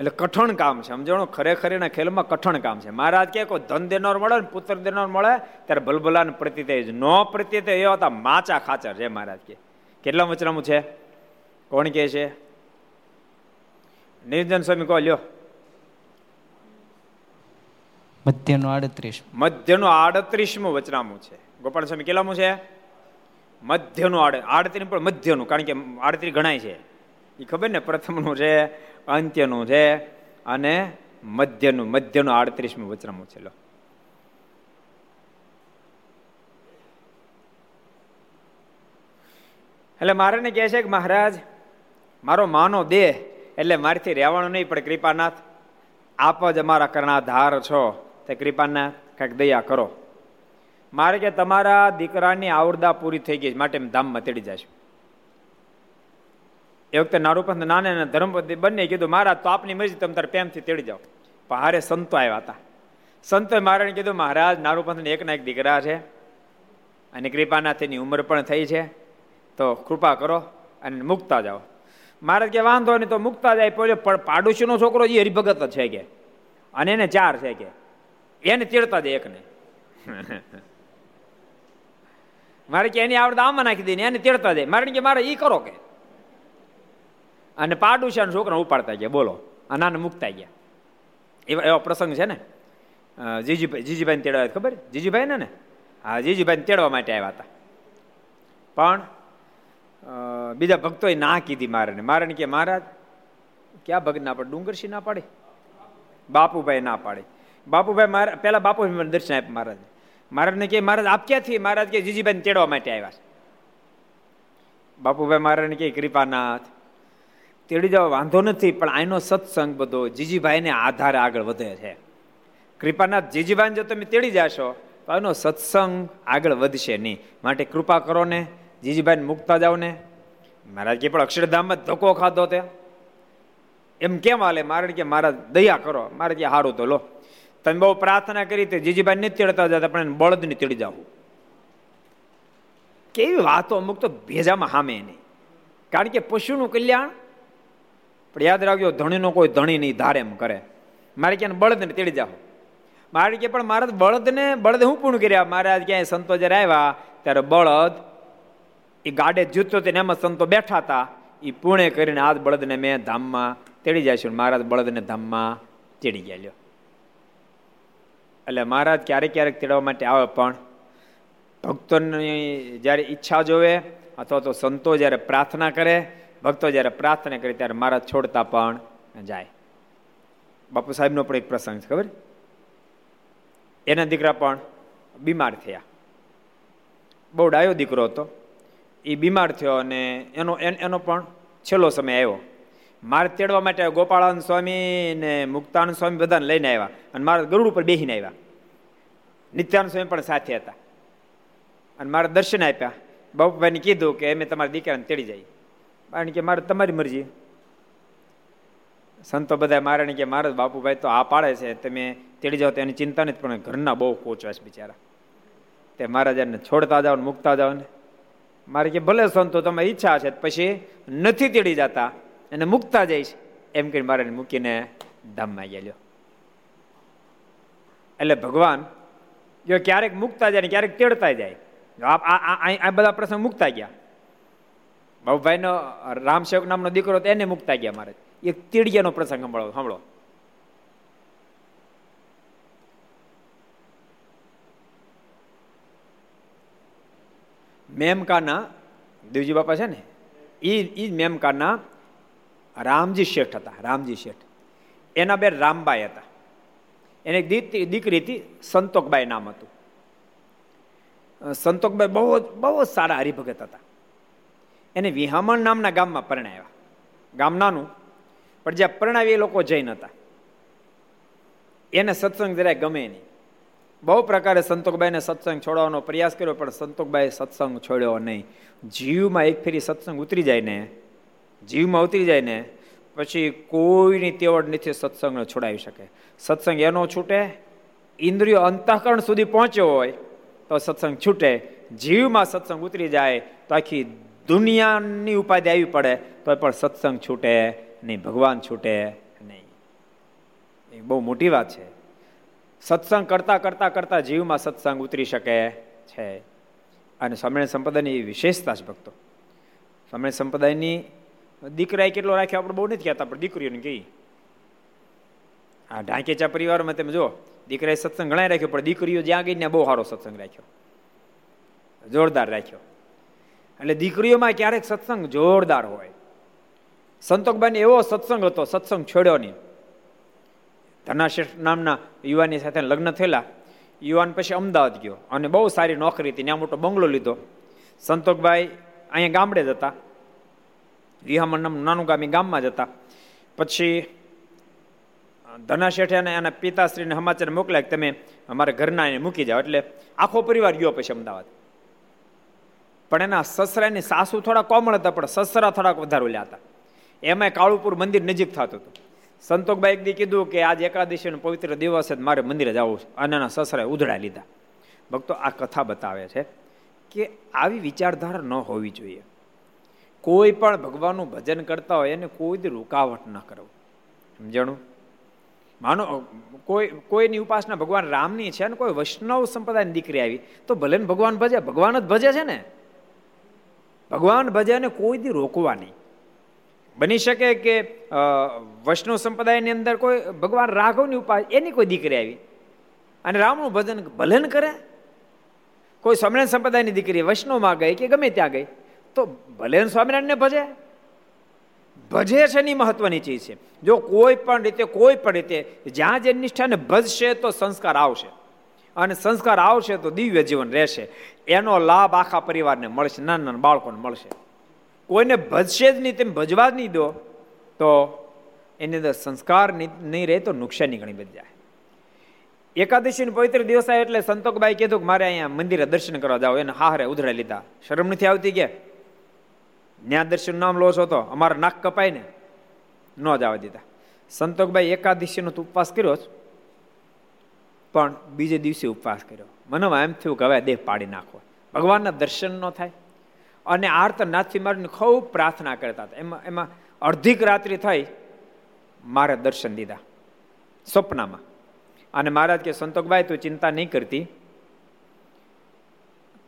એટલે કઠણ કામ છે, સમજાણું ખરેખર એના ખેલમાં કઠણ કામ છે. મહારાજ કે કોઈ ધન દેનાર મળે ને પુત્ર દેનાર મળે ત્યારે ભલભલાને પ્રતિતેજ ન પ્રત્યે એવા હતા માચા ખાચર છે. મહારાજ કે કેટલા વચનામું છે, કોણ કે છે? નિરંજન સ્વામી કહો લ્યો, મધ્યનું 38મું વચનામું છે. ગોપાલ સ્વામી કેટલામું છે? મધ્યનું 38, પણ મધ્યનું કારણ કે 38 ગણાય છે એ ખબર ને, પ્રથમનું છે, અંત્યનું છે અને મધ્યનું 38મું વચનામું છે. લો એટલે મારાને કહે છે કે મહારાજ મારો માનો દે, એટલે મારીથી રહેવાનું નહીં, પણ કૃપાનાથ આપ જ અમારા કર્ણાધાર છો, તે કૃપાનાથ કંઈક દયા કરો. મારે કે તમારા દીકરાની આવરદા પૂરી થઈ ગઈ માટે ધામમાં તેડી જશું. એ વખતે નારૂપંથ નાને અને ધર્મપતિ બંને કીધું મહારાજ તો આપની મરજી, તમે તારે પ્રેમથી તેડી જાઓ. પણ હારે સંતો આવ્યા હતા, સંતોએ મારાને કીધું મહારાજ નારૂપંથને એકના એક દીકરા છે અને કૃપાનાથ એની ઉંમર પણ થઈ છે, તો કૃપા કરો અને મૂકતા જાઓ. મહારાજ કે વાંધો નહીં, તો મૂકતા જાય. પણ પાડોશીનો છોકરો જે હરિભગત છે કે, અને એને 4 છે કે, એને તેડતા જાય એકને. મારે કે એની આવડત આમાં નાખી દઈને એને તેડતા જાય. મારે કે મારે ઈ કરો કે, અને પાડોશીના છોકરા ઉપાડતા ગયા, બોલો આનાને મૂકતા ગયા. એવો પ્રસંગ છે ને, જીજીભાઈને તેડવા, ખબર જીજીભાઈ ને? હા, જીજીભાઈને તેડવા માટે આવ્યા હતા, પણ બીજા ભક્તોએ ના કીધી મારાને. મારાને કે મહારાજ ક્યાં ભગત ના પાડે? ડુંગરસિંહ ના પાડે, બાપુભાઈ ના પાડે. બાપુભાઈ મારા પહેલા બાપુભાઈ મને દર્શન આપ્યા મહારાજ. મહારાજને કે મહારાજ આપ ક્યાંથી? મહારાજ કે જીજીભાઈને તેડવા માટે આવ્યા છે. બાપુભાઈ મહારાજને કે કૃપાનાથ તેડી જવા વાંધો નથી, પણ આનો સત્સંગ બધો જીજીભાઈને આધારે આગળ વધે છે. કૃપાનાથ જીજીભાઈને જો તમે તેડી જાશો તો આનો સત્સંગ આગળ વધશે નહીં, માટે કૃપા કરો ને, જીજીભાઈને મૂકતા જાઓ ને. મહારાજ કે પણ અક્ષરધામમાં ધક્કો ખાધો તે, એમ કેમ હાલે? મહારાજ કે મહારાજ દયા કરો. મહારાજ કે હારું તો લો, તમે બહુ પ્રાર્થના કરી તે જીજીભાઈ નથી તેડતા જતા, પણ બળદ ને તેડી જાવ. કેવી વાતો અમુક તો ભેજામાં હામે નહીં, કારણ કે પશુનું કલ્યાણ. પણ યાદ રાખજો, ધણીનો કોઈ ધણી નહીં ધારે એમ કરે. મારે ક્યાં બળદ ને તેડી જાઓ? મહારાજ કે પણ મહારાજ બળદ હું પૂર્ણ કર્યા? મહારાજ ક્યાંય સંતો જયારે આવ્યા ત્યારે બળદ એ ગાડે જૂતો તેને એમાં સંતો બેઠા હતા, એ પૂર્ણે કરીને આજ બળદને મેં ધામમાં તેડી જઈશું. મહારાજ બળદને ધામમાં તેડી ગયા. લ્યો, એટલે મહારાજ ક્યારેક ક્યારેક તેડવા માટે આવે, પણ ભક્તોની જ્યારે ઈચ્છા જોવે અથવા તો સંતો જ્યારે પ્રાર્થના કરે, ભક્તો જ્યારે પ્રાર્થના કરે ત્યારે મહારાજ છોડતા પણ જાય. બાપુ સાહેબનો પણ એક પ્રસંગ છે, ખબર? એના દીકરા પણ બીમાર થયા, બહુ ડાયો દીકરો હતો, એ બીમાર થયો અને એનો પણ છેલ્લો સમય આવ્યો. મારા તેડવા માટે ગોપાળાનંદ સ્વામી ને મુક્તાનંદ સ્વામી બધાને લઈને આવ્યા, અને મારા ગરુડ ઉપર બેસીને આવ્યા. નિત્યાનંદ સ્વામી પણ સાથે હતા, અને મારા દર્શન આપ્યા. બાપુભાઈને કીધું કે અમે તમારા દીકરાને તેડી જઈએ. કારણ કે મારે તમારી મરજી. સંતો બધા મારાને કે મારા બાપુભાઈ તો આ પાડે છે, તમે તેડી જાઓ તો એની ચિંતા નથી, પણ ઘરના બહુ કોચવાશ બિચારા, તે મહારાજ એને છોડતા જાઓ ને મૂકતા જાઓ ને. મારે કે ભલે સંતો તમારી ઈચ્છા છે, પછી નથી તેડી જતા એને મૂકતા જઈશ, એમ કરીને મારે મૂકીને ધામમાં ગયા. લ્યો, એટલે ભગવાન જો ક્યારેક મૂકતા જાય ને ક્યારેક તેડતા જાય. આ બધા પ્રસંગ મૂકતા ગયા. બાબુભાઈનો રામસેવક નામનો દીકરો હતો, એને મૂકતા ગયા મારે. એક તેડિયાનો પ્રસંગ સાંભળો. મેમકાના દેવજી બાપા છે ને, એ મેમકાના રામજી શેઠ હતા. રામજી શેઠ એના બે રામબાઈ હતા. એને દીકરી હતી, સંતોકબાઈ નામ હતું. સંતોકબાઈ બહુ બહુ સારા હરિભગત હતા. એને વિહામણ નામના ગામમાં પરણાવ્યા. ગામ નાનું, પણ જ્યાં પરણાવી એ લોકો જૈન હતા. એને સત્સંગ જરાય ગમે નહીં. બહુ પ્રકારે સંતોકબાઈને સત્સંગ છોડવાનો પ્રયાસ કર્યો, પણ સંતોકબાઈ સત્સંગ છોડ્યો નહીં. જીવમાં એક ફેરી સત્સંગ ઉતરી જાય ને પછી કોઈની તેવડ નથી સત્સંગને છોડાવી શકે. સત્સંગ એનો છૂટે, ઇન્દ્રિયો અંતઃકરણ સુધી પહોંચ્યો હોય તો સત્સંગ છૂટે. જીવમાં સત્સંગ ઉતરી જાય તો આખી દુનિયાની ઉપાધિ આવી પડે તો પણ સત્સંગ છૂટે નહીં, ભગવાન છૂટે નહીં. એ બહુ મોટી વાત છે. સત્સંગ કરતા જીવમાં સત્સંગ ઉતરી શકે છે. અને સામેણી સંપ્રદાયની એ વિશેષતા છે ભક્તો. સામેણી સંપ્રદાયની દીકરાએ કેટલો રાખ્યો આપણે બહુ નથી કહેતા, પણ દીકરીઓને કહી. આ ઢાંકેચા પરિવારમાં તમે જો, દીકરાએ સત્સંગ ઘણા રાખ્યો, પણ દીકરીઓ જ્યાં ગઈ ને બહુ સારો સત્સંગ રાખ્યો, જોરદાર રાખ્યો. એટલે દીકરીઓમાં ક્યારેક સત્સંગ જોરદાર હોય. સંતોકબાઈને એવો સત્સંગ હતો, સત્સંગ છોડ્યો નહીં. ધનાશેઠ નામના યુવાનની સાથે લગ્ન થયેલા. યુવાન પછી અમદાવાદ ગયો અને બહુ સારી નોકરી હતી, ત્યાં મોટો બંગલો લીધો. સંતોકબાઈ અહીંયા ગામડે જ હતા, વિહામણ નામનું નાનું ગામ, ગામમાં જ હતા. પછી ધનાશેઠે અને એના પિતાશ્રીને સમાચાર મોકલ્યા કે તમે અમારા ઘરના એને મૂકી જાઓ. એટલે આખો પરિવાર ગયો પછી અમદાવાદ. પણ એના સસરાની સાસુ થોડા કોમળ હતા, પણ સસરા થોડાક વધારે ઓલ્યા હતા. એમાં કાળુપુર મંદિર નજીક થતું હતું. સંતોકબાઈ એકદી કીધું કે આજ એકાદશીનો પવિત્ર દિવસ છે, મારે મંદિરે જવું છે, અને એના સસરાએ ઉધડા લીધા. ભક્તો, આ કથા બતાવે છે કે આવી વિચારધારા ન હોવી જોઈએ. કોઈ પણ ભગવાનનું ભજન કરતા હોય એને કોઈ રૂકાવટ ન કરવું, સમજણું? માનો કોઈની ઉપાસના ભગવાન રામની છે અને કોઈ વૈષ્ણવ સંપ્રદાયની દીકરી આવી તો ભલે ને ભગવાન ભજે, ભગવાન જ ભજે છે ને, ભગવાન ભજે ને કોઈ દી રોકવા નહીં. બની શકે કે વૈષ્ણવ સંપ્રદાયની અંદર કોઈ ભગવાન રાઘવની ઉપાસના એની કોઈ દીકરી આવી અને રામનું ભજન ભલે ને કરે. કોઈ સ્વામિનારાયણ સંપ્રદાયની દીકરી વૈષ્ણવમાં ગઈ કે ગમે ત્યાં ગઈ તો ભલે સ્વામિનારાયણને ભજે છે, ની મહત્વની ચીજ છે. જો કોઈ પણ રીતે જ્યાં જે નિષ્ઠાને ભજશે તો સંસ્કાર આવશે, અને સંસ્કાર આવશે તો દિવ્ય જીવન રહેશે. એનો લાભ આખા પરિવારને મળશે, નાના નાના બાળકોને મળશે. કોઈને ભજશે જ નહીં, તેમ ભજવા જ નહીં દો તો એની અંદર સંસ્કાર નહીં રહે તો નુકસાની ઘણી બધી જાય. એકાદશીનો પવિત્ર દિવસ આવે એટલે સંતોકબાઈ કીધું કે મારે અહીંયા મંદિરે દર્શન કરવા જાવ. એને હારે ઉધડા લીધા. શરમ નથી આવતી કે ન્યા દર્શન નામ લો છો તો અમારા નાક કપાય ને, ન જવા દીધા. સંતોકબાઈ એકાદશીનો તો ઉપવાસ કર્યો જ, પણ બીજે દિવસે ઉપવાસ કર્યો. મનમાં એમ થયું કે હવે દેહ પાડી નાખો, ભગવાનના દર્શન ન થાય. અને આર્ત નાથથી મારીને ખૂબ પ્રાર્થના કરતા હતા. એમાં અડધીક રાત્રિ થઈ, મારે દર્શન દીધા સ્વપ્નમાં. અને મહારાજ કે સંતોકબાઈ તું ચિંતા નહીં કરતી,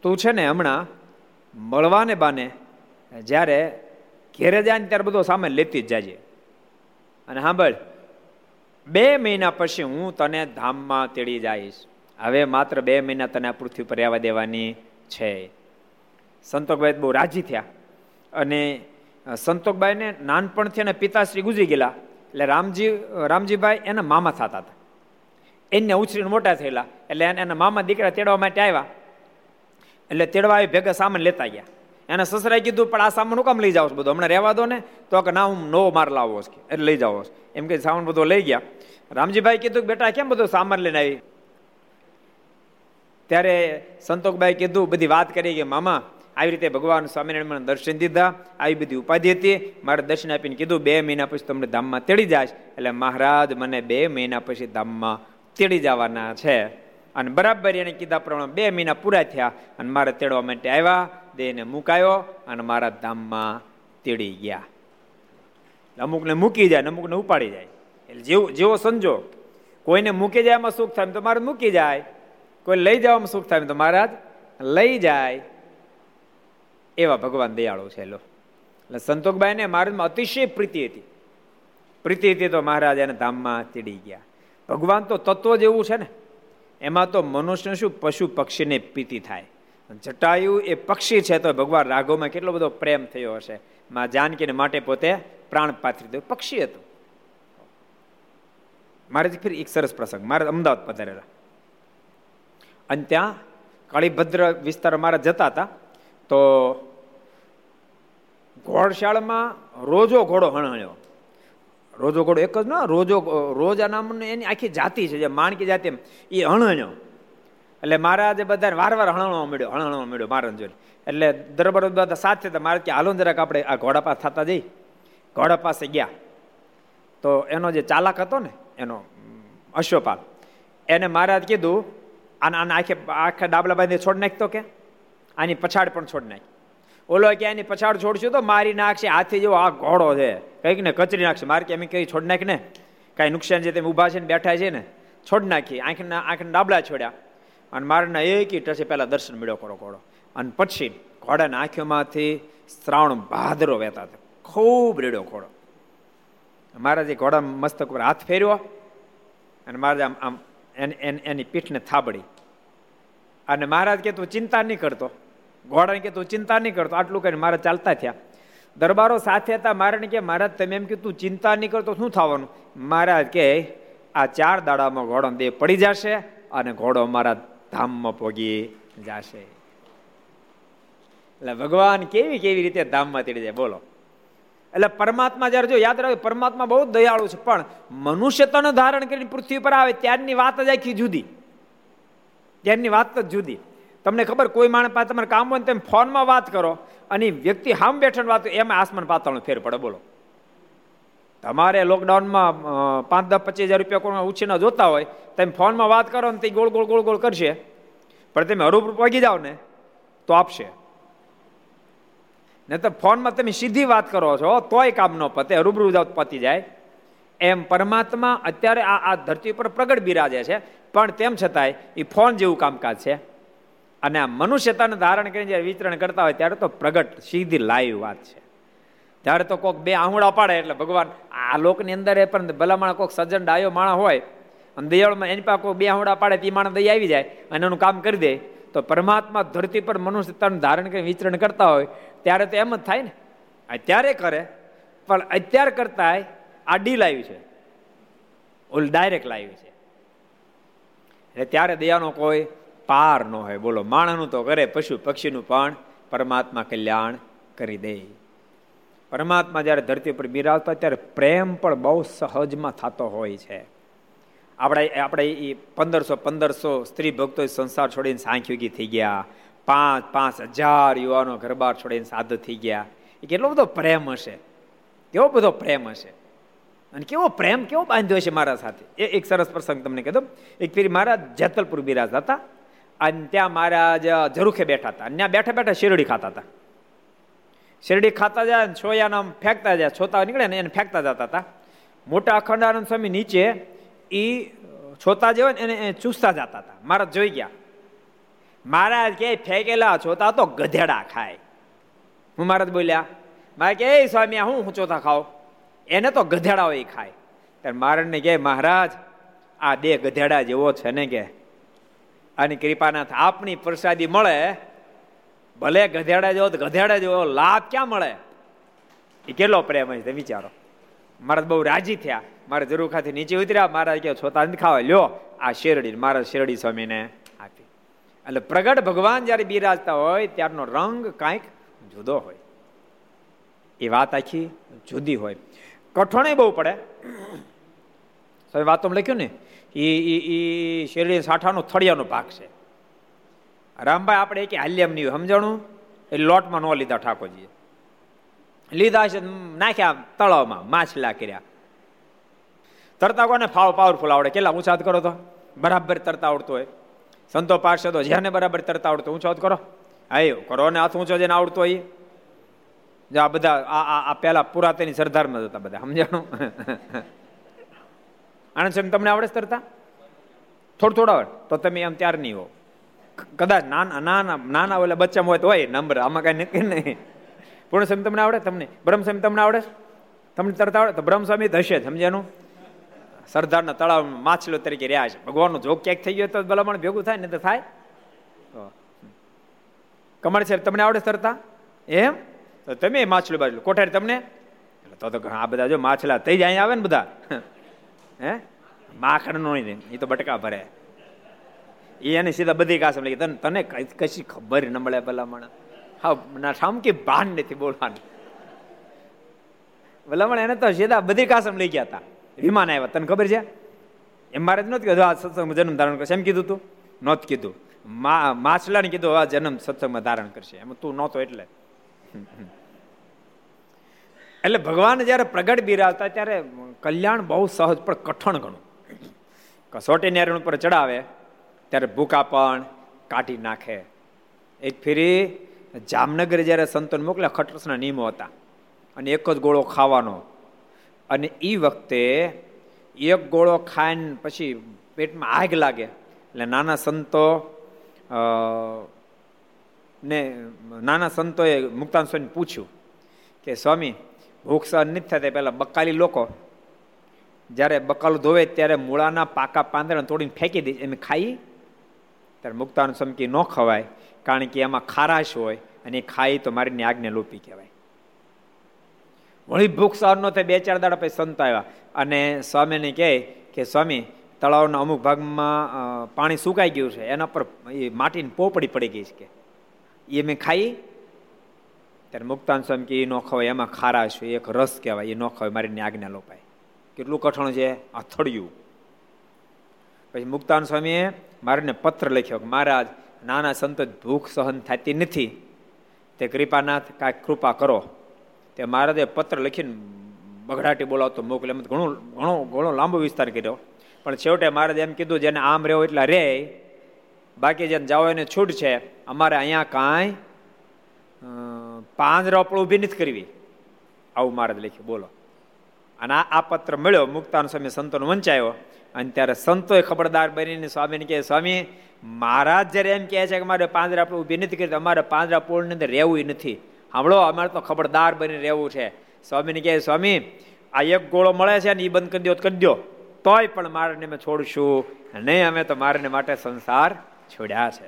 તું છે ને હમણાં મળવાને બાને જ્યારે ઘેરે જાય ને ત્યારે બધો સામાન લેતી જ જાજે. અને સાંભળ, 2 મહિના પછી હું તને ધામમાં તેડી જઈશ. હવે માત્ર 2 મહિના તને આ પૃથ્વી પર રહેવા દેવાની છે. સંતોકબાઈ બહુ રાજી થયા. અને સંતોકબાઈને નાનપણથી એના પિતાશ્રી ગુજરી ગયેલા, એટલે રામજીભાઈ એના મામા થતા હતા. એને ઉછરીને મોટા થયેલા, એટલે એના મામા દીકરા તેડવા માટે આવ્યા. એટલે તેડવા આવી ભેગા સામાન લેતા ગયા. એના સસરાએ કીધું પણ આ સામાન હું કામ લઈ જાવ છો બધો, હમણાં રહેવા દો ને. તો કે ના, હું નવો માર લાવો છે એટલે લઈ જાઓ છો. એમ કે સામાન બધો લઈ ગયા. રામજીભાઈ કીધું બેટા કેમ બધો સામાન લઈને આવી? ત્યારે સંતોકબાઈ કીધું બધી વાત કરી કે મામા આવી રીતે ભગવાન સ્વામિનારાયણ દર્શન દીધા, આવી બધી ઉપાધિ હતી, મારે દર્શન આપીને કીધું 2 મહિના પછી તમને ધામમાં તેડી જાય. એટલે મહારાજ મને 2 મહિના પછી ધામમાં તેડી જવાના છે. અને બરાબર એને કીધા પ્રમાણે 2 મહિના પૂરા થયા અને મારે તેડવા માટે આવ્યા. દેહને મુકાયો અને મારા ધામમાં તેડી ગયા. અમુકને મૂકી જાય, અમુકને ઉપાડી જાય. એટલે જેવો સંજોગ, કોઈને મૂકી જાય એમાં સુખ થાય તો મારા મૂકી જાય, કોઈ લઈ જવામાં સુખ થાય તો મહારાજ લઈ જાય. એવા ભગવાન દયાળુ છે. એટલે સંતોકબાઈને મહારાજમાં અતિશય પ્રીતિ હતી તો મહારાજ એને ધામમાં તેડી ગયા. ભગવાન તો તત્વ જેવું છે ને, એમાં તો મનુષ્ય શું પશુ પક્ષીને પ્રીતિ થાય. જટાયુ એ પક્ષી છે તો ભગવાન રાઘવમાં કેટલો બધો પ્રેમ થયો હશે. માં જાનકીને માટે પોતે પ્રાણ પાથરી દીધો, પક્ષી હતું. મહારાજ ફરી એક સરસ પ્રસંગ, મહારાજ અમદાવાદ પધારેલા અને ત્યાં કાળીભદ્ર વિસ્તાર મહારાજ જતા હતા તો ઘોડશાળમાં રોજો ઘોડો હણહણ્યો. રોજો ઘોડો એક જ ના, રોજો રોજા નામની એની આખી જાતિ છે, જે માણકી જાતિ એમ, એ હણહણ્યો. એટલે મહારાજે બધાને વારવાર હણણવા મળ્યો મહારાજ જોડે. એટલે દરબાર બધા સાથે હતા. મહારાજ કે હાલો જરાક આપણે આ ઘોડા પાસે થતા જઈ. ઘોડા પાસે ગયા તો એનો જે ચાલક હતો ને, એનો અશ્વપાલ, એને મહારાજ કીધું આને આને આખા ડાબલા બાંધી છોડ નાખતો કે આની પછાડ પણ છોડ નાખ. ઓલો કે આની પછાડ છોડશું તો મારી નાખશે, હાથી જેવો આ ઘોડો છે, કંઈક ને કચરી નાખશે. મારે કે એમ કઈ છોડ નાખ ને, કાંઈ નુકસાન છે, તેમ ઊભા છે ને બેઠા છે ને, છોડ નાખીએ. આંખના ડાબલા છોડ્યા અને મારના એક ઈટરથી પહેલાં દર્શન મળ્યો કરો ઘોડો. અને પછી ઘોડાના આંખોમાંથી શ્રાવણ ભાદરો વહેતા હતા. ખૂબ રેડ્યો ઘોડો. મહારાજે ઘોડા મસ્તક ઉપર હાથ ફેર્યો અને મહારાજ આમ આમ એની પીઠને થાબડી. અને મહારાજ કે તું ચિંતા નહીં કરતો, ઘોડાને કે તું ચિંતા નહીં કરતો. આટલું કરીને મહારાજ ચાલતા થયા. દરબારો સાથે હતા. મહારાજને કે મહારાજ તમે એમ કે તું ચિંતા નહીં કરતો, શું થવાનું? મહારાજ કે આ 4 દાડામાં ઘોડો દેહ પડી જશે અને ઘોડો મહારાજ ધામમાં પોગી જશે. એટલે ભગવાન કેવી કેવી રીતે ધામમાં તેડી જાય, બોલો. એટલે પરમાત્મા જયારે, જો યાદ રાખો, પરમાત્મા બહુ દયાળુ છે, પણ મનુષ્યતાને ધારણ કરીને પૃથ્વી પર આવે ત્યારની વાત જ આખી જુદી, ત્યારની વાત જ જુદી. તમને ખબર, કોઈ માણસ પાસે તમારે કામ હોય ને તમે ફોનમાં વાત કરો અને વ્યક્તિ હામ બેઠણ વાત, એમાં આસમાન પાતાળનો ફેર પડે, બોલો. તમારે લોકડાઉનમાં 5-10-25 હજાર રૂપિયા કોણ ઉછીના જોતા હોય, તમે ફોનમાં વાત કરો ને તે ગોળ ગોળ ગોળ ગોળ કરશે, પણ તમે હરૂપ પગી જાઓ ને તો આપશે. નહીં તો ફોનમાં તમે સીધી વાત કરો છો તોય કામ ન પતે, હરૂબરૂ જાઓ પતી જાય. એમ પરમાત્મા અત્યારે આ ધરતી ઉપર પ્રગટ બિરાજે છે, પણ તેમ છતાંય એ ફોન જેવું કામકાજ છે. અને આ મનુષ્યતાને ધારણ કરીને જ્યારે વિચરણ કરતા હોય ત્યારે તો પ્રગટ સીધી લાઈવ વાત છે. ત્યારે તો કોઈક 2 આંગળા પાડે એટલે ભગવાન આ લોકની અંદર એ પણ ભલામણ કોઈક સજ્જન ડાયો માણસ હોય અને દયાળમાં એની પાસે કોઈ 2 આંગળા પાડે તે માણસ દયા આવી જાય અને એનું કામ કરી દે. તો પરમાત્મા ધરતી પર મનુષ્યતાનું ધારણ કરીને વિચરણ કરતા હોય ત્યારે તો એમ જ થાય ને, અત્યારે કરે, પણ અત્યારે કરતા આ ડીલ આવ્યું છે, ઓલ ડાયરેક્ટ લાવ્યું છે. એટલે ત્યારે દયાનો કોઈ પાર ન હોય, બોલો. માણસનું તો કરે, પશુ પક્ષીનું પણ પરમાત્મા કલ્યાણ કરી દે. પરમાત્મા જ્યારે ધરતી ઉપર બિરાજતા ત્યારે પ્રેમ પણ બહુ સહજમાં થતો હોય છે. આપણે એ 1500 સ્ત્રી ભક્તો સંસાર છોડીને સાંખ્યોગી થઈ ગયા, 5,000 યુવાનો ઘરબાર છોડીને સાધુ થઈ ગયા. એ કેટલો બધો પ્રેમ હશે, કેવો બધો પ્રેમ હશે, અને કેવો પ્રેમ કેવો બાંધ્યો હશે મારા સાથે. એ એક સરસ પ્રસંગ તમને કહેતો. એક ફેરી મહારાજ જેતલપુર બિરાજતા હતા અને ત્યાં મહારાજ ઝરૂખે બેઠા હતા અને ત્યાં બેઠા બેઠા શેરડી ખાતા હતા. શેરડી ખાતા જાય ને છોયાને આમ ફેંકતા જાય, છોતા નીકળે ને એને ફેંકતા જતા હતા. મોટા અખંડાનંદ સ્વામી નીચે એ છોતા જે હોય ને એને ચૂસતા જતા હતા. મહારાજ જોઈ ગયા. મહારાજ કે ફેંકેલા છોતા તો ગધેડા ખાય. હું મહારાજ બોલ્યા, મારે કે એ સ્વામી હું છોતા ખાઓ, એને તો ગધેડા હોય ખાય. ત્યારે મહારાજને કહે મહારાજ આ દેહ ગધેડા જેવો છે ને, કે આની કૃપાનાથ આપની પ્રસાદી મળે, ભલે ગધેડા જેવો તો ગધેડા જેવો લાભ ક્યાં મળે. એ કેટલો પ્રેમ હોય છે વિચારો. મહારાજ બહુ રાજી થયા. મારા ઝરૂખાથી નીચે ઉતર્યા. મહારાજ કે છોતા નથી ખાવા, લ્યો આ શેરડી. મહારાજ શેરડી સ્વામીને આપી. એટલે પ્રગટ ભગવાન જયારે બિરાજતા હોય ત્યારનો રંગ કાંઈક જુદો હોય, એ વાત આખી જુદી હોય. કઠોણે બહુ પડે. હવે વાતોમાં લખ્યું ને એ શેરડી સાઠાનો થળિયાનો ભાગ છે. રામભાઈ આપણે એક હાલ્યમ નહીં સમજાણું, એ લોટમાં ન લીધા. ઠાકોરજીએ લીધા છે, નાખ્યા તળાવમાં, માછલા કર્યા. તરતા કોને ફાવ પાવરફુલ આવડે, કેટલા ઊંચાત કરો તો બરાબર તરતા આવડતો હોય. સંતો પાર્ષદો જેને બરાબર તરતા આવડતો ઊંચાત કરો, આયો કરો ને હાથ ઊંચો જેને આવડતો હોય. જો આ બધા આ પહેલા પુરાતની સરદારમાં જતા બધા સમજાણું. આનંદ સ્વામી તમને આવડે તરતા? થોડું આવડે તો તમે આમ ત્યાર નહીં હો, કદાચ નાના નાના નાના ઓલા બચ્ચા હોય તો હોય નંબર, આમાં કાંઈ નક્કી નહીં. પૂર્ણસ્વામી તમને આવડે? તમને બ્રહ્મસ્વામી તમને આવડે? તમને તરતા આવડે તો બ્રહ્મસ્વામી તો હશે જ સમજાનું. સરદારના તળાવમાં માછલો તરીકે રહ્યા છે. ભગવાનનો જોગ ક્યાંક થઈ ગયો તો ભલામણ ભેગું થાય ને તો થાય. કમળ સાહેબ તમને આવડે તરતા? એમ તો તમે માછલું બાજુ કોઠારી તમને તો ઘણા બધા જો માછલા થઈ જાય આવે ને બધા. હે માખણનો નહીં, એ તો બટકા ભરે, એ એને સીધા બધી કાસમ લઈ. તને કશી ખબર ન મળે ભલામણ, હા ના ઠામકી ભાન નથી બોલવાનું. ભલામણ એને તો સીધા બધી કાસમ લઈ ગયા હતા. વિમાન આવ્યા, તને ખબર છે? એમ મારે નહોતું કીધું આ સત્સંગમાં જન્મ ધારણ કરશે, એમ કીધું તું નહોતું કીધું. માછલાને કીધું આ જન્મ સત્સંગમાં ધારણ કરશે, એમ તું નહોતો. એટલે ભગવાન જયારે પ્રગટ બિરાજતા ત્યારે કલ્યાણ બહુ સહજ પણ કઠણ ઘણું. કસોટી નેરણ ઉપર ચડાવે ત્યારે ભૂકા પણ કાઢી નાખે. એક ફેરી જામનગર જયારે સંતોને મોકલ્યા, ખટરસના નિયમો હતા અને એક જ ગોળો ખાવાનો, અને એ વખતે એક ગોળો ખાઈને પછી પેટમાં આગ લાગે. એટલે નાના સંતોએ મુક્તાનંદ સ્વામીને પૂછ્યું કે સ્વામી, ભૂખ સહન નથી થતા. પહેલાં બકાલી લોકો જ્યારે બકાલું ધોવે ત્યારે મૂળાના પાકા પાંદડા તોડીને ફેંકી દે, એમ ખાઈ. ત્યારે મુક્તાનંદ સ્વામી કે ન ખવાય, કારણ કે એમાં ખારાશ હોય અને એ ખાઈ તો મારીની આગને લોપી કહેવાય. વળી ભૂખ સહન ન થાય. બે ચાર દાડા પછી સંત આવ્યા અને સ્વામીને કહે કે સ્વામી, તળાવના અમુક ભાગમાં પાણી સુકાઈ ગયું છે, એના પર એ માટીની પોપડી પડી ગઈ છે, કે એ મેં ખાઈ. ત્યારે મુક્તાન સ્વામી કે એ ન ખવાય, એમાં ખારાશ હોય, એક રસ કહેવાય, એ ન ખવાય, મારીની આજ્ઞા લોપાય. કેટલું કઠણ છે આ થળિયું. પછી મુક્તાન સ્વામીએ મારીને પત્ર લખ્યો કે મહારાજ, નાના સંતો ભૂખ સહન થતી નથી, તે કૃપાનાથ કાંઈક કૃપા કરો. તે મહારાજે પત્ર લખીને બગડાટી બોલાવતો મોકલે. એમ ઘણો લાંબો વિસ્તાર કર્યો, પણ છેવટે મહારાજ એમ કીધું, જેને આમ રહેવો એટલે રે, બાકી જેને જાઓ એને છૂટ છે. અમારે અહીંયા કાંઈ પાંજરાપણ ઊભી નથી કરવી, આવું મહારાજ લખ્યું. બોલો. અને આ પત્ર મળ્યો, મુક્તાનંદ સ્વામી સંતોને વંચાયો. અને ત્યારે સંતોએ ખબરદાર બનીને સ્વામીને કહે, સ્વામી, મહારાજ જ્યારે એમ કહે છે કે મારે પાંજરાપણ ઊભી નથી કરવી, અમારે પાંજરાપોળની અંદર રહેવું નથી. સાંભળો, અમારે તો ખબરદાર બની રહેવું છે. સ્વામીને કહે, સ્વામી, આ એક ગોળો મળે છે ને એ બંધ કરી દો તો કરી દો, તોય પણ મારને અમે છોડશું નહીં. અમે તો મારને માટે સંસાર છોડ્યા છે.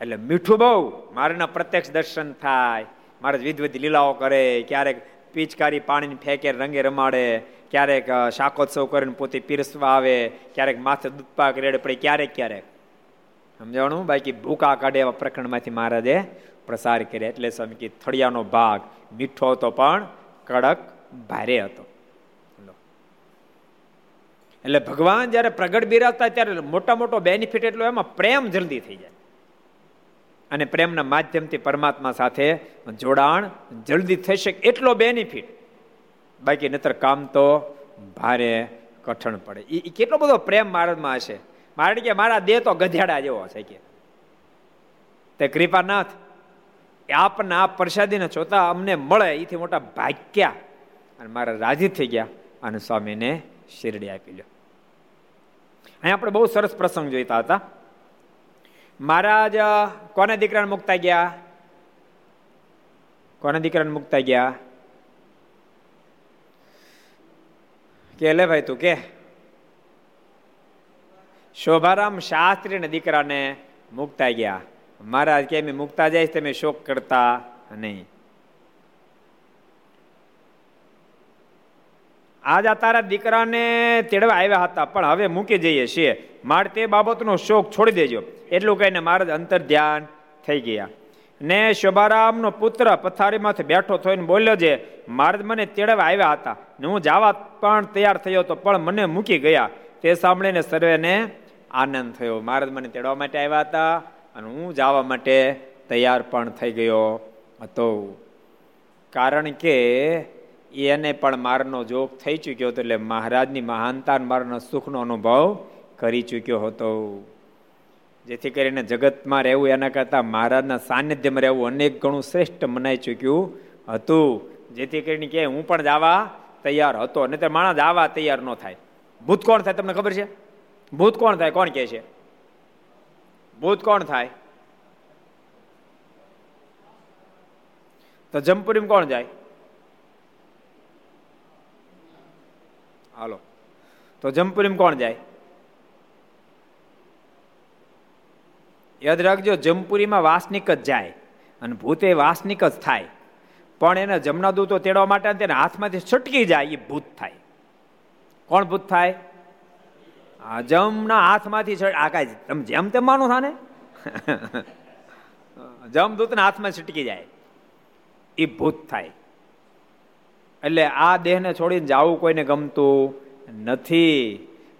એટલે મીઠું બહુ, મારના પ્રત્યક્ષ દર્શન થાય. મારે વિધવિધ લીલાઓ કરે, ક્યારેક પિચકારી પાણીની ફેંકે રંગે રમાડે, ક્યારેક શાકોત્સવ કરીને પોતે પીરસવા આવે, ક્યારેક માથે દૂધપાક રેડ પડે, ક્યારેક સમજાણું. બાકી ભૂકા કાઢે એવા પ્રકરણમાંથી મહારાજે પ્રસાર કર્યા. એટલે સ્વામી કે થળિયાનો ભાગ મીઠો હતો પણ કડક ભારે હતો. એટલે ભગવાન જ્યારે પ્રગટ બિરાજતા ત્યારે મોટો બેનિફિટ એટલો, એમાં પ્રેમ જલ્દી થઈ જાય અને પ્રેમના માધ્યમથી પરમાત્મા સાથે જોડાણ જલ્દી થઈ શકે એટલો બેનિફિટ. બાકી નતર કામ તો ભારે કઠણ પડે. એ કેટલો બધો પ્રેમ મહારાજમાં હશે. મારે કે મારા દેહ તો ગધેડા જેવો છે, કે તે કૃપાનાથ, આપના આ પ્રસાદીને જોતા અમને મળે એથી મોટા ભાગ્યા. અને મારા રાજી થઈ ગયા અને સ્વામીને શેરડી આપી લ્યો. અહીં આપણે બહુ સરસ પ્રસંગ જોઈતા હતા. મહારાજ કોને દીકરાને મુકતા ગયા? કોને દીકરાને મુકતા ગયા? કે લે ભાઈ તું કે શોભારામ શાસ્ત્રીના દીકરાને મુકતા ગયા. મહારાજ કે મુકતા જાય તમે શોક કરતા નહીં. આજ આ તારા દીકરાને તેડવા આવ્યા હતા, પણ હવે મૂકી જઈએ છીએ, મારે તે બાબતનો શોક છોડી દેજો. એટલું કહીને મહારાજ અંતર ધ્યાન થઈ ગયા. ને શોભારામનો પુત્ર પથારીમાંથી બેઠો થઈને બોલ્યો છે, મહારાજ મને તેડવા આવ્યા હતા ને હું જવા પણ તૈયાર થયો હતો, પણ મને મૂકી ગયા. તે સાંભળીને સર્વેને આનંદ થયો. મહારાજ મને તેડવા માટે આવ્યા હતા અને હું જવા માટે તૈયાર પણ થઈ ગયો હતો. કારણ કે એને પણ મારનો જોગ થઈ ચૂક્યો હતો, એટલે મહારાજની મહાનતા મારના સુખનો અનુભવ કરી ચૂક્યો હતો. જેથી કરીને જગતમાં રહેવું એના કરતાં મહારાજના સાનિધ્યમાં રહેવું અનેક ગણું શ્રેષ્ઠ મનાઈ ચૂક્યું હતું. જેથી કરીને કે હું પણ જવા તૈયાર હતો. અને તે માણસ જવા તૈયાર ન થાય, ભૂત કોણ થાય? તમને ખબર છે ભૂત કોણ થાય? કોણ કહે છે ભૂત કોણ થાય? તો જમપુરીમાં કોણ જાય? હાલો, તો જમપુરીમાં કોણ જાય? યાદ રાખજો, જમપુરીમાં વાસનિક જ જાય અને ભૂતે વાસનિક જ થાય. પણ એને જમના દૂતો તેડવા માટે તેના હાથમાંથી છટકી જાય, એ ભૂત થાય. કોણ ભૂત થાય? જમના હાથમાંથી આકાશ, તમે જેમ તેમ માનો છો ને, જમદૂતના હાથમાં છટકી જાય એ ભૂત થાય. એટલે આ દેહને છોડીને જાવું કોઈને ગમતું નથી,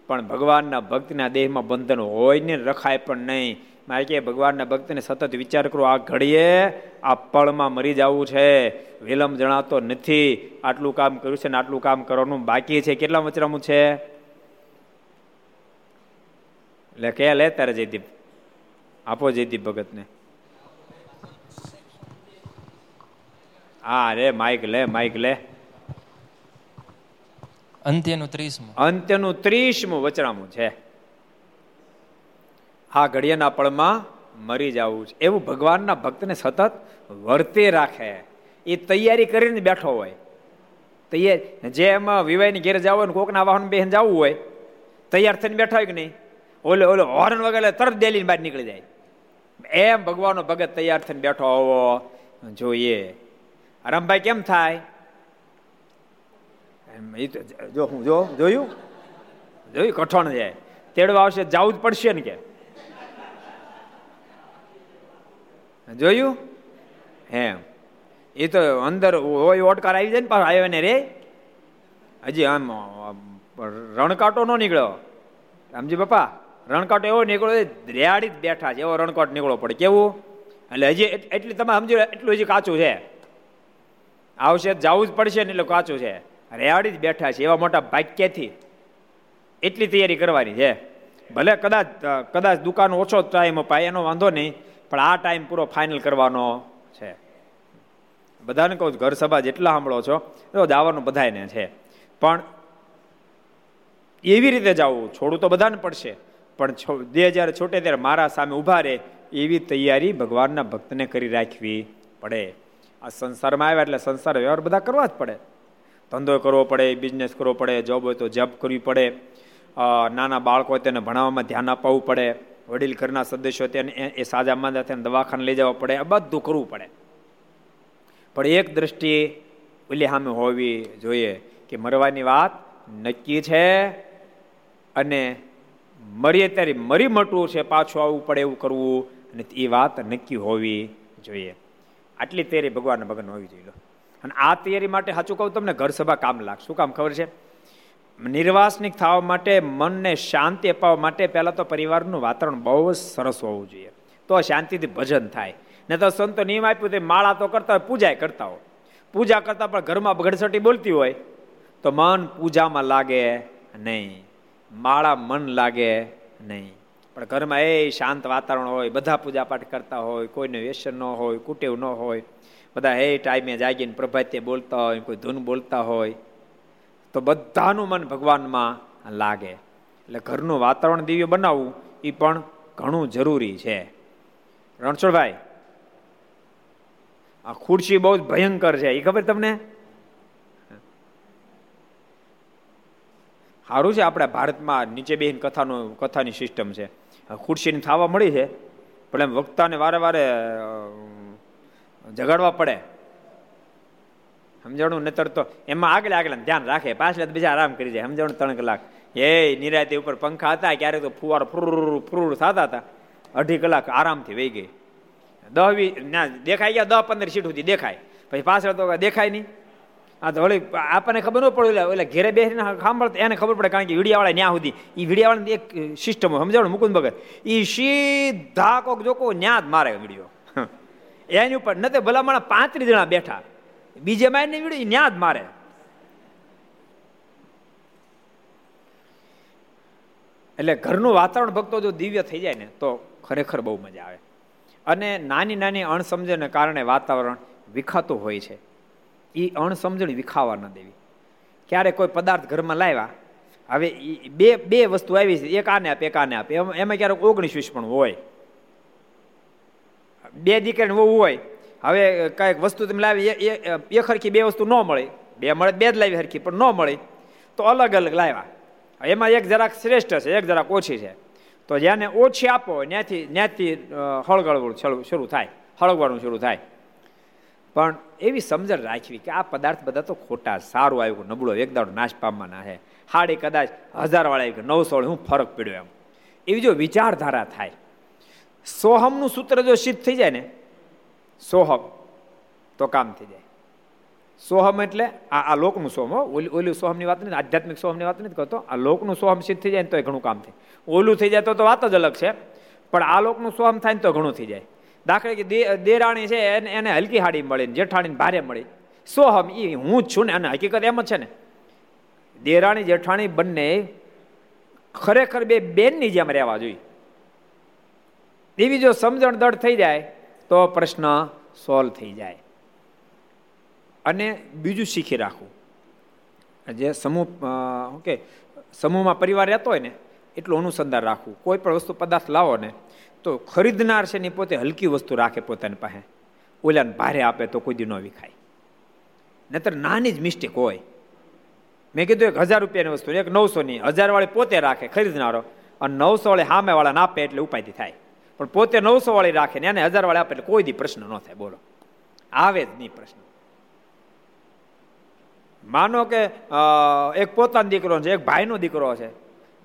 પણ ભગવાનના ભક્તના દેહમાં બંધન હોય ને રખાય પણ નહીં. મારે કે ભગવાનના ભક્તને સતત વિચાર કરો, આ ઘડીએ આ પળમાં મરી જવું છે, વિલંબ જણાતો નથી. આટલું કામ કર્યું છે ને આટલું કામ કરવાનું બાકી છે, કેટલા વચરામું છે? એટલે કે લે તારે જયદીપ આપો, જયદીપ ભગતને. હા રે માઇક લે, માઇક લે. અંત્યનું 30મું વચરામું છે. આ ઘડિયાના પળમાં મરી જવું છે એવું ભગવાનના ભક્તને સતત વર્તે રાખે, એ તૈયારી કરીને બેઠો હોય. તૈયાર જે એમાં વિવાહની ઘેર જવું હોય ને, કોકના વાહન બેહીને જવું હોય, તૈયાર થઈને બેઠા હોય કે નહીં, ઓલો હોર્ન વગેરે તરત દેલીને બહાર નીકળી જાય, એમ ભગવાનનો ભગત તૈયાર થઈને બેઠો હોવો જોઈએ. રમભાઈ કેમ થાય? જો હું જોયું જોયું કઠણ જાય, તેડવા આવશે, જવું જ પડશે ને, કે જોયું હે એ તો અંદર હોય ઓટકાર આવી જાય ને, પાછો આવ્યો ને રે, હજી આમ રણકાંટો ન નીકળ્યો, રામજી બાપા રણકાંટો એવો નીકળ્યો, રેડી જ બેઠા છે એવો રણકાંટ નીકળવો પડે, કેવું? એટલે હજી એટલી તમે સમજો, એટલું હજી કાચું છે, આવશે જવું જ પડશે ને એટલે કાચું છે, રેવાડી જ બેઠા છે, એવા મોટા ભાગ્યથી એટલી તૈયારી કરવાની છે. ભલે કદાચ દુકાન ઓછો ટાઈમ અપાય એનો વાંધો નહીં, પણ આ ટાઈમ પૂરો ફાઇનલ કરવાનો છે. બધાને કહું, ઘર સભા જેટલા સાંભળો છો તો જવાનું બધાને છે, પણ એવી રીતે જવું, છોડવું તો બધાને પડશે, પણ દેહ જ્યારે છોટે ત્યારે મારા સામે ઊભા રહે એવી તૈયારી ભગવાનના ભક્તને કરી રાખવી પડે. આ સંસારમાં આવ્યા એટલે સંસાર વ્યવહાર બધા કરવા જ પડે, ધંધો કરવો પડે, બિઝનેસ કરવો પડે, જોબ હોય તો જોબ કરવી પડે, નાના બાળકો હોય તેને ભણાવવામાં ધ્યાન આપવું પડે, વડીલ ઘરના સદસ્યો તેને એ સાજા માંદા તેને દવાખાને લઈ જવા પડે, આ બધું કરવું પડે. પણ એક દ્રષ્ટિએ ઓલી સામે હોવી જોઈએ કે મરવાની વાત નક્કી છે, અને મરીએ ત્યારે મરી મટવું છે, પાછું આવવું પડે એવું કરવું, અને એ વાત નક્કી હોવી જોઈએ. આટલી તૈયારી ભગવાનના ભગવાન હોવી જોઈએ. અને આ તૈયારી માટે સાચું કહું તમને ઘર સભા કામ લાગશે. શું કામ ખબર છે? નિર્વાસનિક થવા માટે, મનને શાંતિ અપાવવા માટે પહેલાં તો પરિવારનું વાતાવરણ બહુ જ સરસ હોવું જોઈએ, તો શાંતિથી ભજન થાય. ને તો સંતો નિયમ આપ્યું તે માળા તો કરતા હોય, પૂજા કરતા હોય, પૂજા કરતાં પણ ઘરમાં ઘડસટી બોલતી હોય તો મન પૂજામાં લાગે નહીં, માળા મન લાગે નહીં. પણ ઘરમાં એ શાંત વાતાવરણ હોય, બધા પૂજાપાઠ કરતા હોય, કોઈને વ્યસન ન હોય, કુટેવ ન હોય, બધા હે ટાઈમે જાગીને પ્રભાતે બોલતા હોય, કોઈ ધૂન બોલતા હોય, તો બધાનું મન ભગવાનમાં લાગે. એટલે ઘરનું વાતાવરણ દિવ્ય બનાવવું એ પણ ઘણું જરૂરી છે. રણછોડભાઈ આ ખુરશી બહુ જ ભયંકર છે, એ ખબર તમને? સારું છે આપણા ભારતમાં નીચે બેહીને કથાની સિસ્ટમ છે, ખુરશીની થાવા મળી છે, પણ એમ વક્તાને વારે વારે જગાડવા પડે, સમજાણું? નતર તો એમાં આગળ ધ્યાન રાખે, પાછળ બીજા આરામ કરી જાય, સમજાણું? 3 કલાક એ નિરાયતી ઉપર પંખા હતા, ક્યારેક તો ફુવાર ફ્રુર થતા હતા, 2.5 કલાક આરામથી વહી ગઈ. 10-15 સીટ સુધી દેખાય, પછી પાછળ તો દેખાય નહીં. આ તો વળી આપણને ખબર ન પડે, એટલે ઘેરે બેસીને સાંભળતા એને ખબર પડે, કારણ કે વીડિયાવાળા ન્યા સુધી, એ વીડિયાવાળાની એક સિસ્ટમ સમજાણું મુકુંદ ભગત, એ સીધા કોક જોકો ન્યા જ મારે વીડિયો એની ઉપર ન, ભલામણ 35 જણા બેઠા, બીજે માયને વીડિયો ન્યા જ મારે. એટલે ઘરનું વાતાવરણ ભક્તો જો દિવ્ય થઈ જાય ને તો ખરેખર બહુ મજા આવે. અને નાની નાની અણસમજણને કારણે વાતાવરણ વિખાતું હોય છે, એ અણસમજણ વિખાવા ન દેવી. ક્યારેક કોઈ પદાર્થ ઘરમાં લાવ્યા, હવે બે વસ્તુ આવી છે, એક આને આપે એક આને આપે, એમાં ક્યારેક 19-20 પણ હોય, 2 દીકરીને વહુ હોય, હવે કાંઈક વસ્તુ તમે લાવી, એ હરખી 2 વસ્તુ ન મળે, 2 મળે 2 જ લાવી હરખી પણ ન મળે, તો અલગ અલગ લાવ્યા, એમાં એક જરાક શ્રેષ્ઠ છે એક જરાક ઓછી છે, તો જેને ઓછી આપો ત્યાંથી હળગળવું શરૂ થાય, હળગવાનું શરૂ થાય. પણ એવી સમજણ રાખવી કે આ પદાર્થ બધા તો ખોટા, સારું આવ્યું નબળો, એક દાડો નાશ પામવાના છે, હાડી કદાચ 1000 વાળા 900 હું ફરક પડ્યો એમ, એવી જો વિચારધારા થાય. સોહમનું સૂત્ર જો સિદ્ધ થઈ જાય ને, સોહમ તો કામ થઈ જાય. સોહમ એટલે આ લોકનું સોહમ, ઓલું સોહમની વાત નથી, આધ્યાત્મિક સોહમની વાત નથી કરતો. આ લોકનું સોહમ સિદ્ધ થઈ જાય ને તો ઘણું કામ થાય. ઓલું થઈ જાય તો વાત જ અલગ છે, પણ આ લોકનું સોહમ થાય ને તો ઘણું થઈ જાય. દાખલા કે દેરાણી છે એને હલકી હાડી મળી, જેઠાણીને ભારે મળી, સોહમ એ હું જ છું ને. અને હકીકત એમ જ છે ને, દેરાણી જેઠાણી બંને ખરેખર બે બેનની જેમ રહેવા જોઈએ. એવી જો સમજણ દળ થઈ જાય તો પ્રશ્ન સોલ્વ થઈ જાય. અને બીજું શીખી રાખવું, જે સમૂહ કે સમૂહમાં પરિવાર રહેતો હોય ને એટલું અનુસંધાન રાખવું. કોઈ પણ વસ્તુ પદાર્થ લાવો ને તો ખરીદનાર છે ને પોતે હલકી વસ્તુ રાખે પોતાની પાસે, ઓલાને ભારે આપે તો કોઈ દી ન વિખાય, નહીતર નાની જ મિસ્ટેક હોય. મેં કીધું 1000 રૂપિયાની વસ્તુ, એક 900ની, 1000 વાળી પોતે રાખે ખરીદનારો, અને 900 વાળી સામેવાળાને આપે એટલે ઉપાયથી થાય. પણ પોતે 900 વાળી રાખે ને એને 1000 વાળી આપે એટલે કોઈ દી પ્રશ્ન ન થાય. બોલો, આવે જ નહીં પ્રશ્ન. માનો કે એક પોતાનો દીકરો છે, એક ભાઈનો દીકરો છે,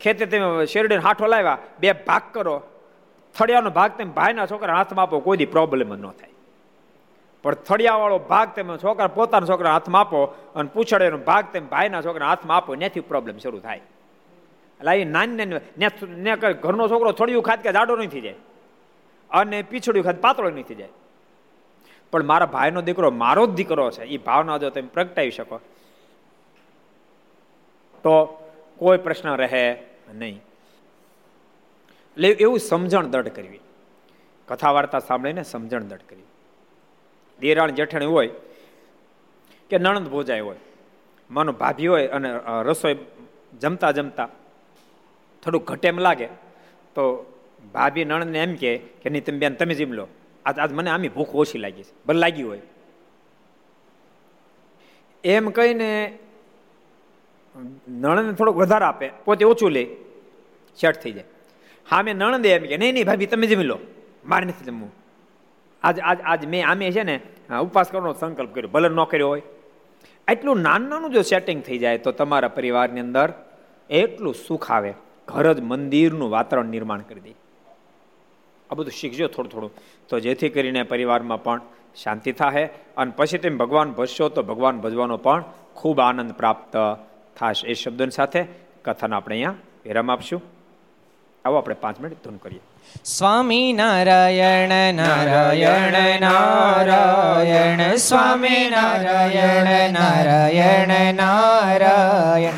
ખેતે તમે શેરડીને હાથો લાવ્યા, બે ભાગ કરો, થળિયાનો ભાગ તમે ભાઈના છોકરા હાથમાં આપો, કોઈ પ્રોબ્લેમ ન થાય. પણ થળિયાવાળો ભાગ તમે પોતાના છોકરા હાથમાં આપો અને પૂછડેનો ભાગ તમે ભાઈના છોકરા હાથમાં આપો, ત્યાંથી પ્રોબ્લેમ શરૂ થાય. એટલે એ નાની નાની ઘરનો છોકરો થળિયું ખાત કે જાડો નહીં થઈ જાય, અને પીછળ્યું ખાત પાતળો નહીં થઈ જાય. પણ મારા ભાઈનો દીકરો મારો જ દીકરો છે, એ ભાવના જો તમે પ્રગટાવી શકો તો કોઈ પ્રશ્ન રહે નહીં. એટલે એવું સમજણ દઢ કરવી, કથા વાર્તા સાંભળીને સમજણ દઢ કરવી. દેરાણ જેઠાણી હોય કે નણંદ ભોજાઈ હોય, માનો ભાભી હોય, અને રસોઈ જમતા જમતા થોડું ઘટે એમ લાગે તો ભાભી નણંદને એમ કહે કે નહીં તમે બેન તમે જીમ લો, આજ મને આમ ભૂખ ઓછી લાગી છે, ભલે લાગી હોય એમ કહીને નણંદને થોડોક વધારે આપે, પોતે ઓછું લે, શેઠ થઈ જાય. હા, મેં નણંદે એમ કે નહીં નહીં ભાભી તમે જમી લો, મારે નથી જમવું, આજ આજ આજ મેં આમે છે ને ઉપવાસ કરવાનો સંકલ્પ કર્યો, ભલે ન કર્યો હોય. એટલું નાનું નાનું જો સેટિંગ થઈ જાય તો તમારા પરિવારની અંદર એટલું સુખ આવે. ઘર જ મંદિરનું વાતાવરણ નિર્માણ કરી દે. આ બધું શીખજો થોડું થોડું, તો જેથી કરીને પરિવારમાં પણ શાંતિ થાય, અને પછી તમે ભગવાન ભજશો તો ભગવાન ભજવાનો પણ ખૂબ આનંદ પ્રાપ્ત થાશ. એ શબ્દોની સાથે કથાને આપણે અહીંયા વિરામ આપશું. આવો આપણે 5 મિનિટ ધૂન કરીએ. સ્વામી નારાયણ નારાયણ નારાયણ, સ્વામી નારાયણ નારાયણ નારાયણ,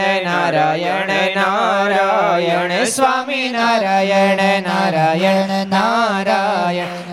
નારાયણ નારાયણ, સ્વામી નારાયણ નારાયણ નારાયણ,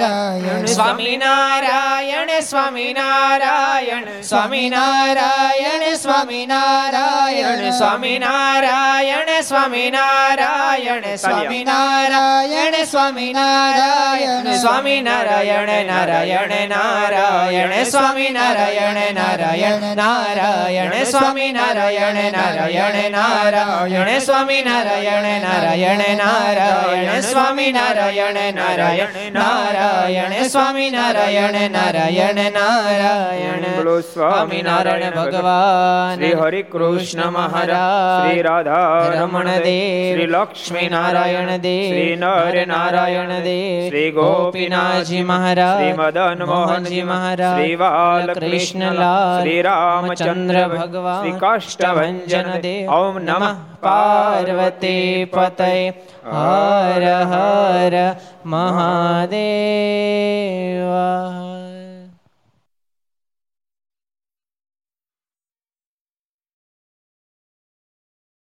નારાયણ સ્વામી નારાયણ સ્વામી નારાયણ સ્વામી નારાયણ સ્વામી નારાયણ સ્વામી નારાયણ સ્વામી નારાયણ સ્વામી નારાયણ સ્વામી નારાયણ સ્વામી નારાયણ નારાયણ નારાયણ સ્વામી નારાયણ નારાયણ નારાયણ સ્વામી નારાયણ નારાયણ નારાયણ સ્વામી નારાયણ નારાયણ નારાયણ સ્વામી નારાયણ નારાયણ નારાયણ સ્વામી નારાયણ નારાયણ નારાયણ બોલો સ્વામી નારાયણ ભગવાન શ્રી હરિ કૃષ્ણ મહારાજ શ્રી રાધા રમણ દેવ શ્રી લક્ષ્મી નારાયણ દેવ શ્રી નર નારાયણ દેવ શ્રી ગોપીનાથજી મહારાજ શ્રી મદન મોહનજી મહારાજ શ્રી બાલ કૃષ્ણલાલ શ્રી રામચંદ્ર ભગવાન શ્રી કાષ્ટભંજન દેવ ઓમ નમઃ પાર્વતી પતય હર હર મહાદેવ.